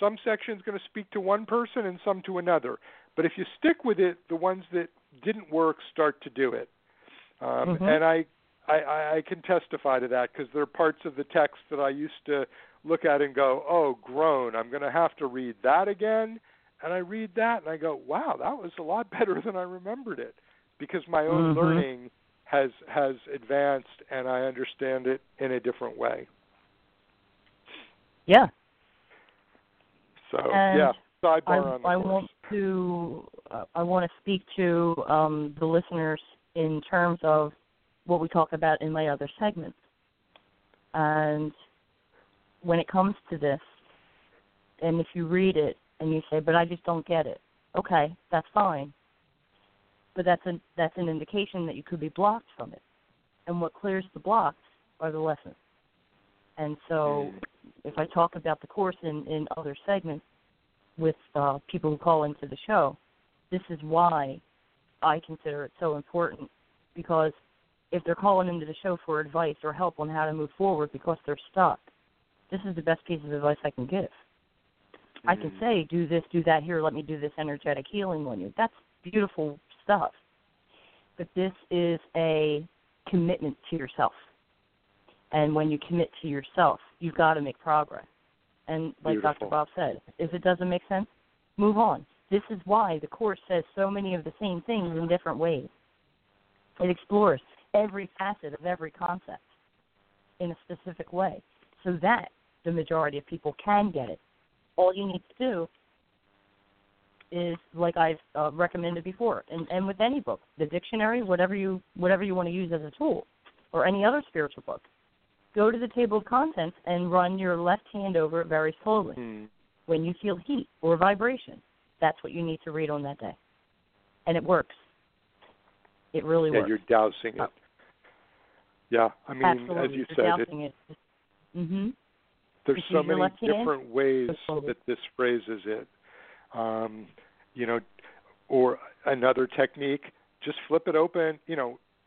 some section's going to speak to one person and some to another. But if you stick with it, the ones that didn't work start to do it. And I can testify to that, because there are parts of the text that I used to look at and go, oh, groan, I'm going to have to read that again. And I read that and I go, wow, that was a lot better than I remembered it, because my own learning has advanced and I understand it in a different way. Yeah. So, and sidebar on the Course. I want to speak to the listeners in terms of what we talk about in my other segments. And when it comes to this, and if you read it and you say, but I just don't get it, okay, that's fine. But that's an indication that you could be blocked from it. And what clears the blocks are the lessons. And so if I talk about the Course in other segments with people who call into the show, this is why I consider it so important, because if they're calling into the show for advice or help on how to move forward because they're stuck, this is the best piece of advice I can give. Mm-hmm. I can say, do this, do that, here, let me do this energetic healing on you. That's beautiful stuff. But this is a commitment to yourself. And when you commit to yourself, you've got to make progress. And like Dr. Bob said, if it doesn't make sense, move on. This is why the Course says so many of the same things in different ways. It explores every facet of every concept in a specific way, so that the majority of people can get it. All you need to do is, like I've recommended before, and with any book, the dictionary, whatever you want to use as a tool, or any other spiritual book, go to the table of contents and run your left hand over it very slowly. When you feel heat or vibration, that's what you need to read on that day. And it works. It really works. Yeah, you're dousing it. Yeah, I mean, absolutely. As you you're said, it. Mm-hmm. There's so many different ways that this phrases it. Or another technique, just flip it open,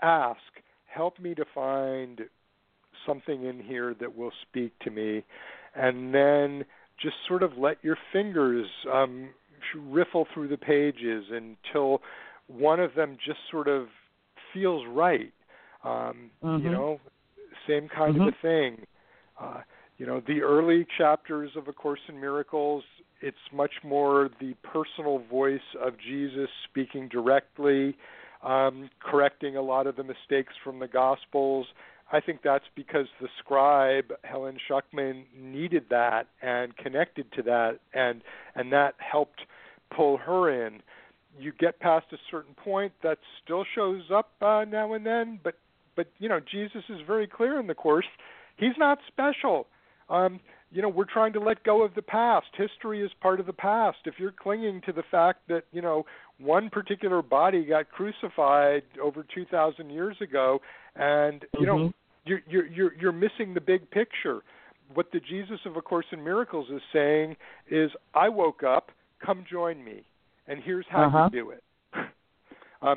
ask, help me to find something in here that will speak to me. And then just sort of let your fingers riffle through the pages until one of them just sort of feels right. Same kind of a thing. The early chapters of A Course in Miracles, it's much more the personal voice of Jesus speaking directly, correcting a lot of the mistakes from the Gospels. I think that's because the scribe, Helen Schucman, needed that and connected to that, and that helped pull her in. You get past a certain point, that still shows up now and then, but Jesus is very clear in the Course. He's not special. you know, we're trying to let go of the past. History is part of the past. If you're clinging to the fact that, you know, one particular body got crucified over 2,000 years ago, and, you know, you're missing the big picture. What the Jesus of A Course in Miracles is saying is, I woke up, come join me, and here's how you do it.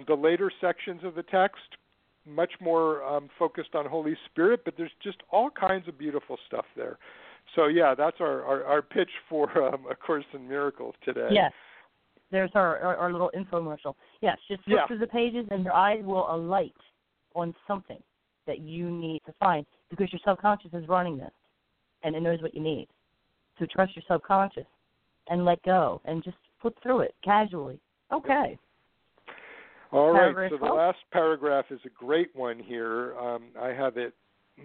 The later sections of the text, much more focused on Holy Spirit, but there's just all kinds of beautiful stuff there. So, yeah, that's our pitch for A Course in Miracles today. Yes. There's our little infomercial. Yes, just flip through the pages and your eyes will alight on something that you need to find, because your subconscious is running this, and it knows what you need. So trust your subconscious and let go and just flip through it casually. Okay. All right, so the last paragraph is a great one here. I have it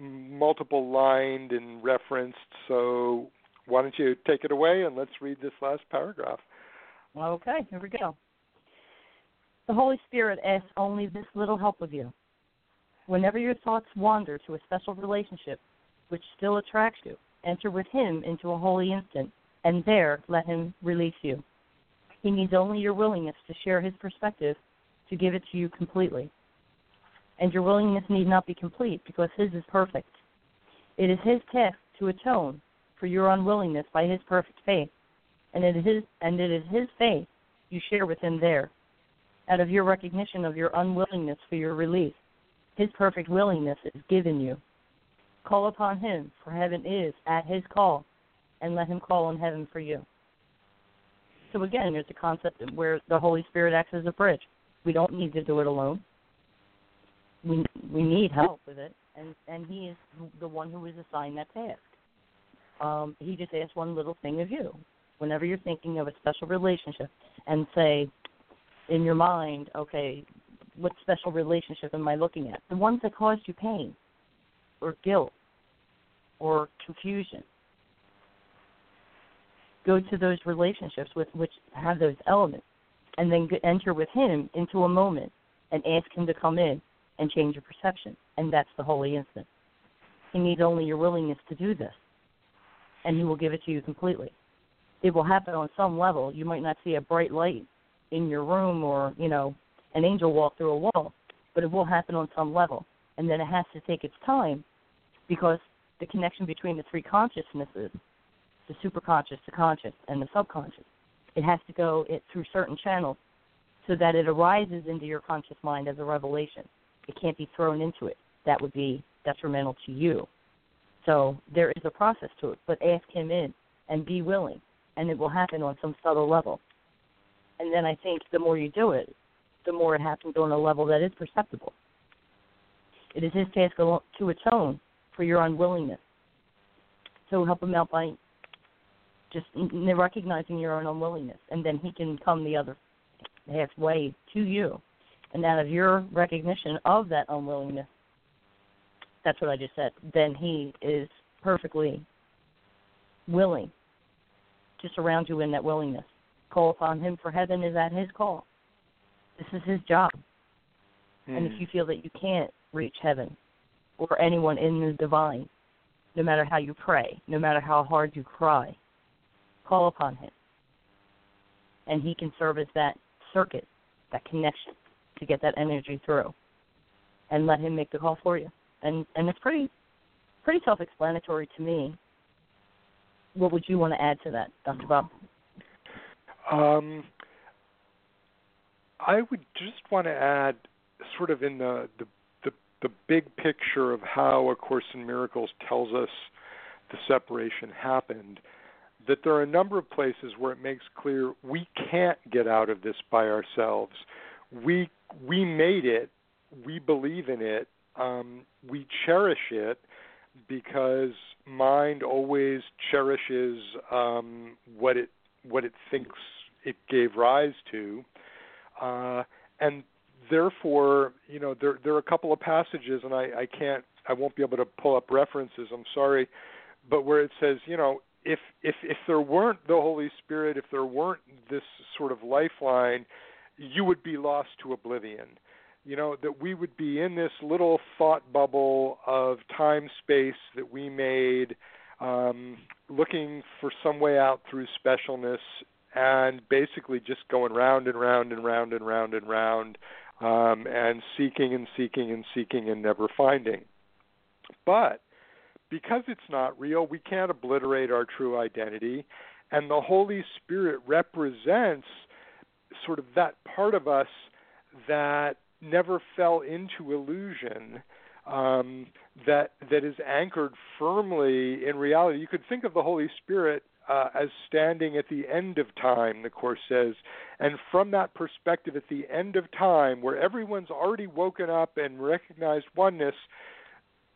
multiple lined and referenced, so why don't you take it away and let's read this last paragraph. Okay, here we go. The Holy Spirit asks only this little help of you. Whenever your thoughts wander to a special relationship which still attracts you, enter with him into a holy instant, and there let him release you. He needs only your willingness to share his perspective, to give it to you completely. And your willingness need not be complete, because his is perfect. It is his task to atone for your unwillingness by his perfect faith, and it is his faith you share with him there, out of your recognition of your unwillingness for your release. His perfect willingness is given you. Call upon him, for heaven is at his call, and let him call on heaven for you. So again, there's the concept where the Holy Spirit acts as a bridge. We don't need to do it alone. We need help with it, and he is the one who is assigned that task. He just asks one little thing of you. Whenever you're thinking of a special relationship, and say in your mind, okay, what special relationship am I looking at? The ones that caused you pain or guilt or confusion. Go to those relationships with which have those elements, and then enter with him into a moment and ask him to come in and change your perception. And that's the holy instant. He needs only your willingness to do this, and he will give it to you completely. It will happen on some level. You might not see a bright light in your room or, you know, an angel walk through a wall, but it will happen on some level. And then it has to take its time, because the connection between the three consciousnesses, the superconscious, the conscious, and the subconscious, it has to go through certain channels so that it arises into your conscious mind as a revelation. It can't be thrown into it. That would be detrimental to you. So there is a process to it, but ask him in and be willing, and it will happen on some subtle level. And then I think the more you do it, the more it happens on a level that is perceptible. It is his task to atone for your unwillingness. So help him out by just recognizing your own unwillingness, and then he can come the other halfway to you. And out of your recognition of that unwillingness, that's what I just said, then he is perfectly willing to surround you in that willingness. Call upon him, for heaven is at his call. This is his job. And if you feel that you can't reach heaven or anyone in the divine, no matter how you pray, no matter how hard you cry, call upon him, and he can serve as that circuit, that connection, to get that energy through, and let him make the call for you. And it's pretty self-explanatory to me. What would you want to add to that, Dr. Bob? I would just want to add, sort of in the big picture of how A Course in Miracles tells us the separation happened, that there are a number of places where it makes clear we can't get out of this by ourselves. We made it. We believe in it. We cherish it, because mind always cherishes what it thinks it gave rise to, and therefore, you know, there are a couple of passages, and I won't be able to pull up references, I'm sorry, but where it says, you know, If there weren't the Holy Spirit, if there weren't this sort of lifeline, you would be lost to oblivion. You know, that we would be in this little thought bubble of time, space that we made, looking for some way out through specialness, and basically just going round and round and round and round and round, and seeking and seeking and seeking and never finding. But because it's not real, we can't obliterate our true identity, and the Holy Spirit represents sort of that part of us that never fell into illusion, that is anchored firmly in reality. You could think of the Holy Spirit as standing at the end of time, the Course says. And from that perspective, at the end of time, where everyone's already woken up and recognized oneness,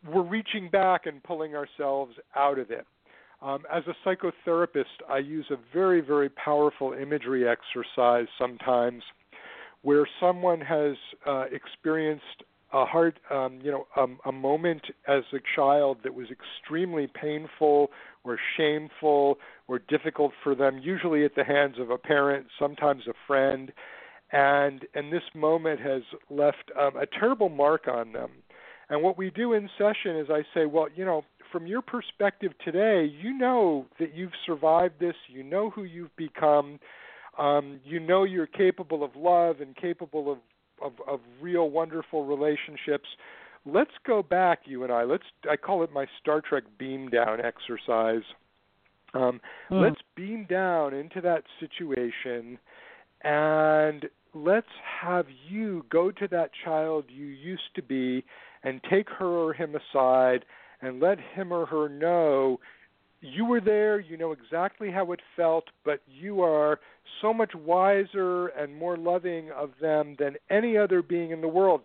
we're reaching back and pulling ourselves out of it. As a psychotherapist, I use a very, very powerful imagery exercise sometimes where someone has experienced a hard, a moment as a child that was extremely painful or shameful or difficult for them, usually at the hands of a parent, sometimes a friend, and this moment has left a terrible mark on them. And what we do in session is I say, well, you know, from your perspective today, you know that you've survived this, you know who you've become, you know you're capable of love and capable of real wonderful relationships. Let's go back, you and I. I call it my Star Trek beam down exercise. Let's beam down into that situation, and let's have you go to that child you used to be and take her or him aside and let him or her know you were there, you know exactly how it felt, but you are so much wiser and more loving of them than any other being in the world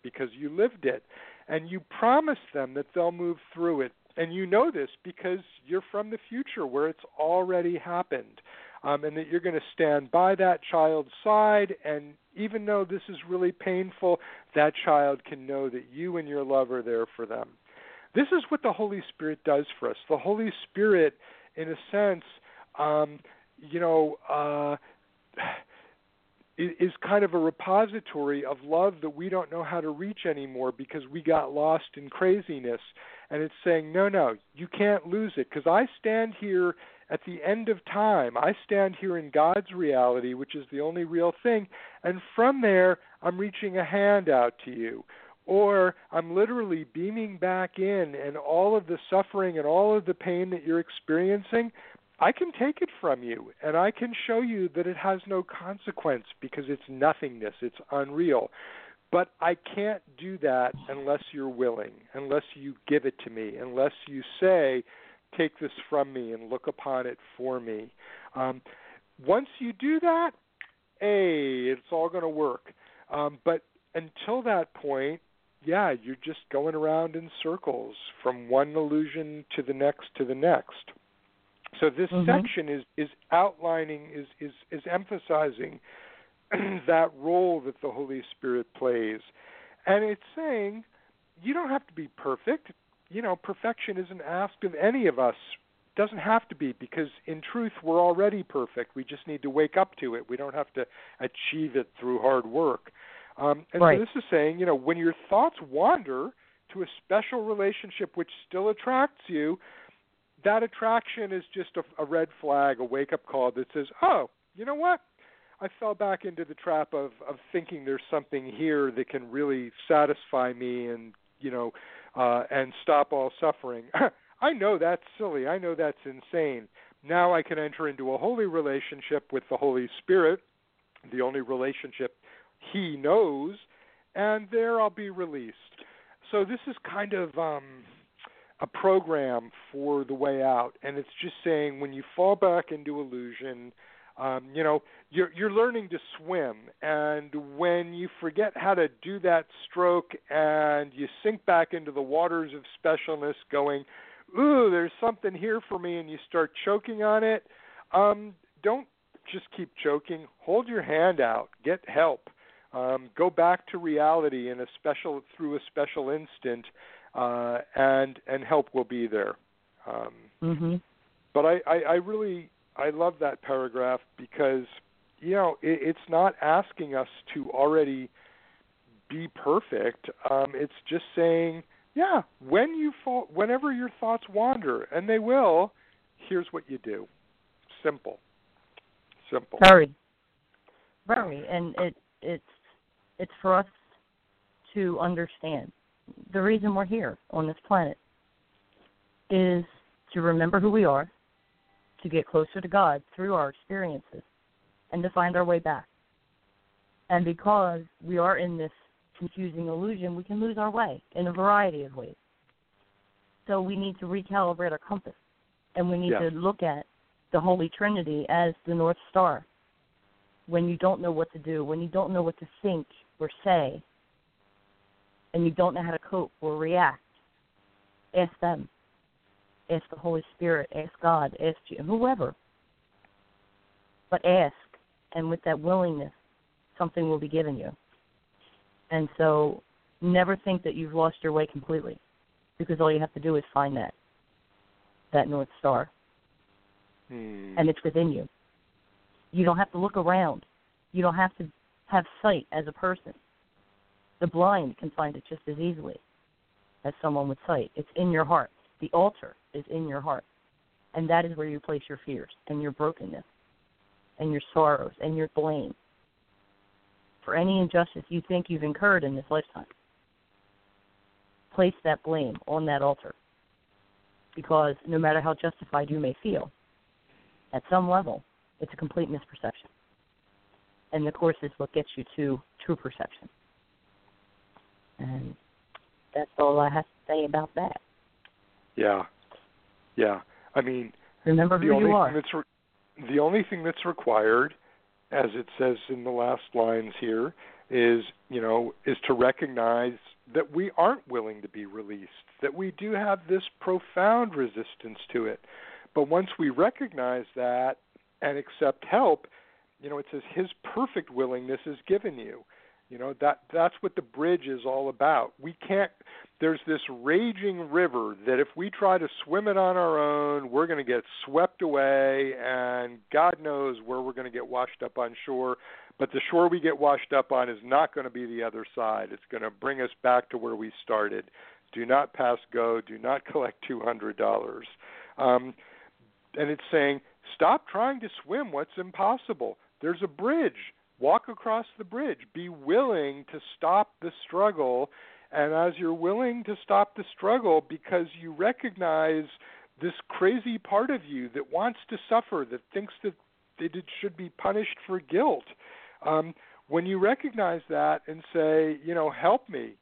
because you lived it. And you promise them that they'll move through it. And you know this because you're from the future where it's already happened, and that you're going to stand by that child's side. And even though this is really painful, that child can know that you and your love are there for them. This is what the Holy Spirit does for us. The Holy Spirit, in a sense, is kind of a repository of love that we don't know how to reach anymore because we got lost in craziness. And it's saying, no, you can't lose it, because I stand here at the end of time. I stand here in God's reality, which is the only real thing. And from there, I'm reaching a hand out to you. Or I'm literally beaming back in, and all of the suffering and all of the pain that you're experiencing, I can take it from you, and I can show you that it has no consequence because it's nothingness, it's unreal. But I can't do that unless you're willing, unless you give it to me, unless you say, take this from me and look upon it for me. Once you do that, it's all going to work. But until that point, yeah, you're just going around in circles from one illusion to the next to the next. So this section is outlining, is emphasizing that role that the Holy Spirit plays. And it's saying you don't have to be perfect. You know, perfection isn't asked of any of us. It doesn't have to be, because in truth we're already perfect. We just need to wake up to it. We don't have to achieve it through hard work. So this is saying, you know, when your thoughts wander to a special relationship which still attracts you, that attraction is just a red flag, a wake-up call that says, oh, you know what? I fell back into the trap of thinking there's something here that can really satisfy me and, you know, and stop all suffering. I know that's silly. I know that's insane. Now I can enter into a holy relationship with the Holy Spirit, the only relationship He knows, and there I'll be released. So this is kind of a program for the way out, and it's just saying when you fall back into illusion, you're learning to swim, and when you forget how to do that stroke and you sink back into the waters of specialness going, ooh, there's something here for me, and you start choking on it, don't just keep choking. Hold your hand out. Get help. Go back to reality through a special instant, and help will be there. But I really love that paragraph because, you know, it's not asking us to already be perfect. It's just saying Yeah, whenever your thoughts wander, and they will, here's what you do. Simple. Very, and it's for us to understand. The reason we're here on this planet is to remember who we are, to get closer to God through our experiences, and to find our way back. And because we are in this confusing illusion, we can lose our way in a variety of ways. So we need to recalibrate our compass, and we need to look at the Holy Trinity as the North Star. When you don't know what to do, when you don't know what to think or say, and you don't know how to cope or react, ask them. Ask the Holy Spirit, ask God, ask whoever. But ask, and with that willingness, something will be given you. And so never think that you've lost your way completely, because all you have to do is find that North Star. And it's within you. You don't have to look around. You don't have to have sight as a person. The blind can find it just as easily as someone with sight. It's in your heart. The altar is in your heart. And that is where you place your fears and your brokenness and your sorrows and your blame for any injustice you think you've incurred in this lifetime. Place that blame on that altar, because no matter how justified you may feel, at some level, it's a complete misperception. And the Course is what gets you to true perception. And that's all I have to say about that. Yeah. I mean, remember who you are. The only thing that's required, as it says in the last lines here, is to recognize that we aren't willing to be released, that we do have this profound resistance to it. But once we recognize that and accept help, it says His perfect willingness is given you. That's what the bridge is all about. We can't. There's this raging river that if we try to swim it on our own, we're going to get swept away, and God knows where we're going to get washed up on shore. But the shore we get washed up on is not going to be the other side. It's going to bring us back to where we started. Do not pass go. Do not collect $200. And it's saying, stop trying to swim what's impossible. There's a bridge. Walk across the bridge. Be willing to stop the struggle. And as you're willing to stop the struggle, because you recognize this crazy part of you that wants to suffer, that thinks that it should be punished for guilt, when you recognize that and say, help me,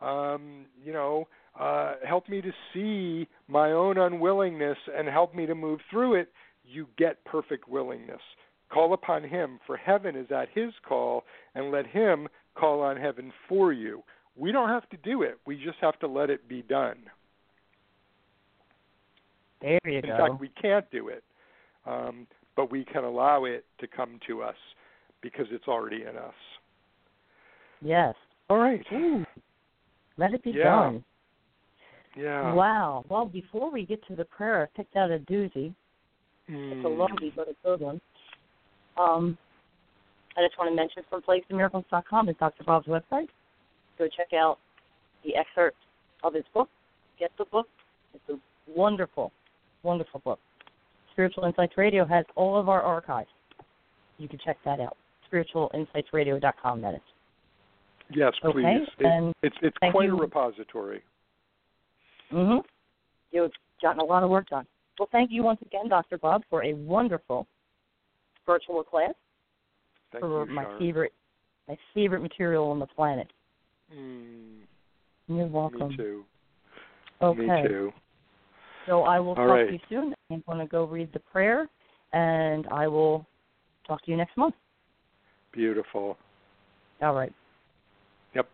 help me to see my own unwillingness and help me to move through it, you get perfect willingness. Call upon Him, for heaven is at His call, and let Him call on heaven for you. We don't have to do it. We just have to let it be done. There you go. In fact, we can't do it, but we can allow it to come to us because it's already in us. Yes. All right. Let it be done. Yeah. Wow. Well, before we get to the prayer, I picked out a doozy. It's a lovely but a good one. I just want to mention from FromPlaguesToMiracles.com is Dr. Bob's website. Go check out the excerpt of his book. Get the book. It's a wonderful, wonderful book. Spiritual Insights Radio has all of our archives. You can check that out. SpiritualInsightsRadio.com, that is. Yes, please. Okay? It's quite a repository. Mm-hmm. You've gotten a lot of work done. Well, thank you once again, Dr. Bob, for a wonderful virtual class. Thank you, Charlotte. My favorite material on the planet. You're welcome. Me too. Okay. Me too. So I will talk to you soon. I'm going to go read the prayer, and I will talk to you next month. Beautiful. All right. Yep.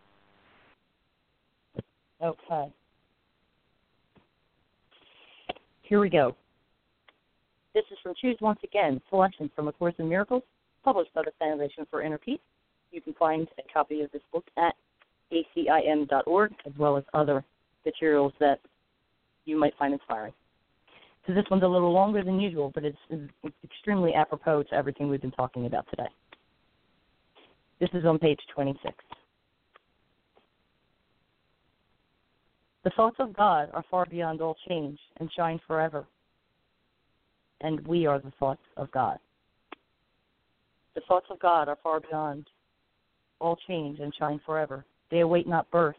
Okay. Here we go. This is from Choose Once Again, selection from A Course in Miracles, published by the Foundation for Inner Peace. You can find a copy of this book at ACIM.org, as well as other materials that you might find inspiring. So this one's a little longer than usual, but it's extremely apropos to everything we've been talking about today. This is on page 26. The thoughts of God are far beyond all change and shine forever. And we are the thoughts of God. The thoughts of God are far beyond all change and shine forever. They await not birth.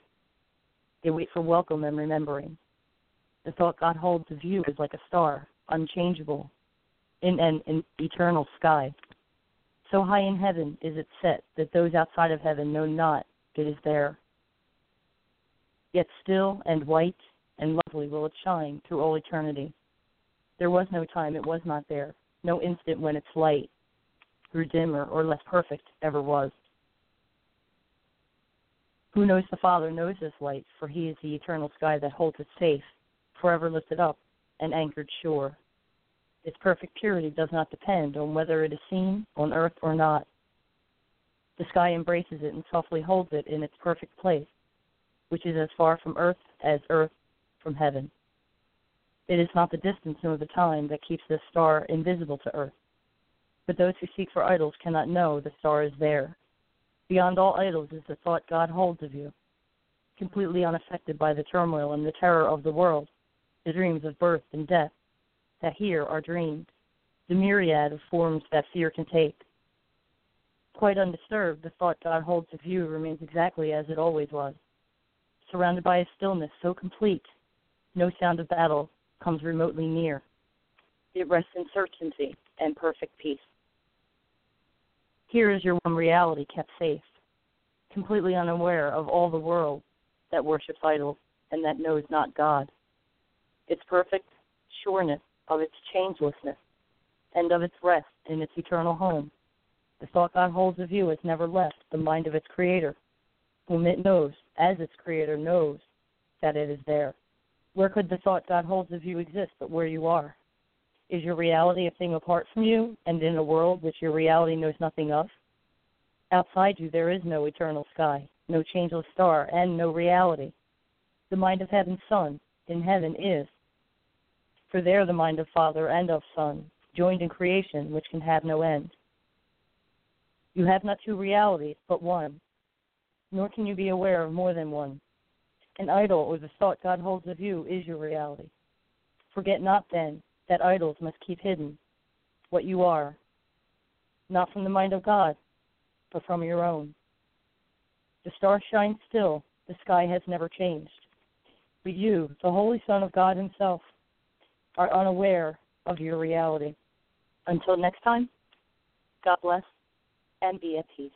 They wait for welcome and remembering. The thought God holds of you is like a star, unchangeable, in an eternal sky. So high in heaven is it set that those outside of heaven know not it is there. Yet still and white and lovely will it shine through all eternity. There was no time it was not there, no instant when its light, grew dimmer or less perfect, ever was. Who knows the Father knows this light, for he is the eternal sky that holds it safe, forever lifted up and anchored sure. Its perfect purity does not depend on whether it is seen on earth or not. The sky embraces it and softly holds it in its perfect place, which is as far from earth as earth from heaven. It is not the distance nor the time that keeps this star invisible to earth. But those who seek for idols cannot know the star is there. Beyond all idols is the thought God holds of you. Completely unaffected by the turmoil and the terror of the world, the dreams of birth and death that here are dreamed, the myriad of forms that fear can take. Quite undisturbed, the thought God holds of you remains exactly as it always was. Surrounded by a stillness so complete, no sound of battle comes remotely near. It rests in certainty and perfect peace. Here is your one reality kept safe, completely unaware of all the world that worships idols and that knows not God. Its perfect sureness of its changelessness and of its rest in its eternal home. The thought God holds of you has never left the mind of its creator, whom it knows, as its creator knows, that it is there. Where could the thought God holds of you exist but where you are? Is your reality a thing apart from you and in a world which your reality knows nothing of? Outside you there is no eternal sky, no changeless star, and no reality. The mind of heaven's Son in heaven is. For there the mind of Father and of Son, joined in creation which can have no end. You have not two realities, but one, nor can you be aware of more than one. An idol or the thought God holds of you is your reality. Forget not then that idols must keep hidden what you are, not from the mind of God, but from your own. The star shines still, the sky has never changed. But you, the Holy Son of God himself, are unaware of your reality. Until next time, God bless and be at peace.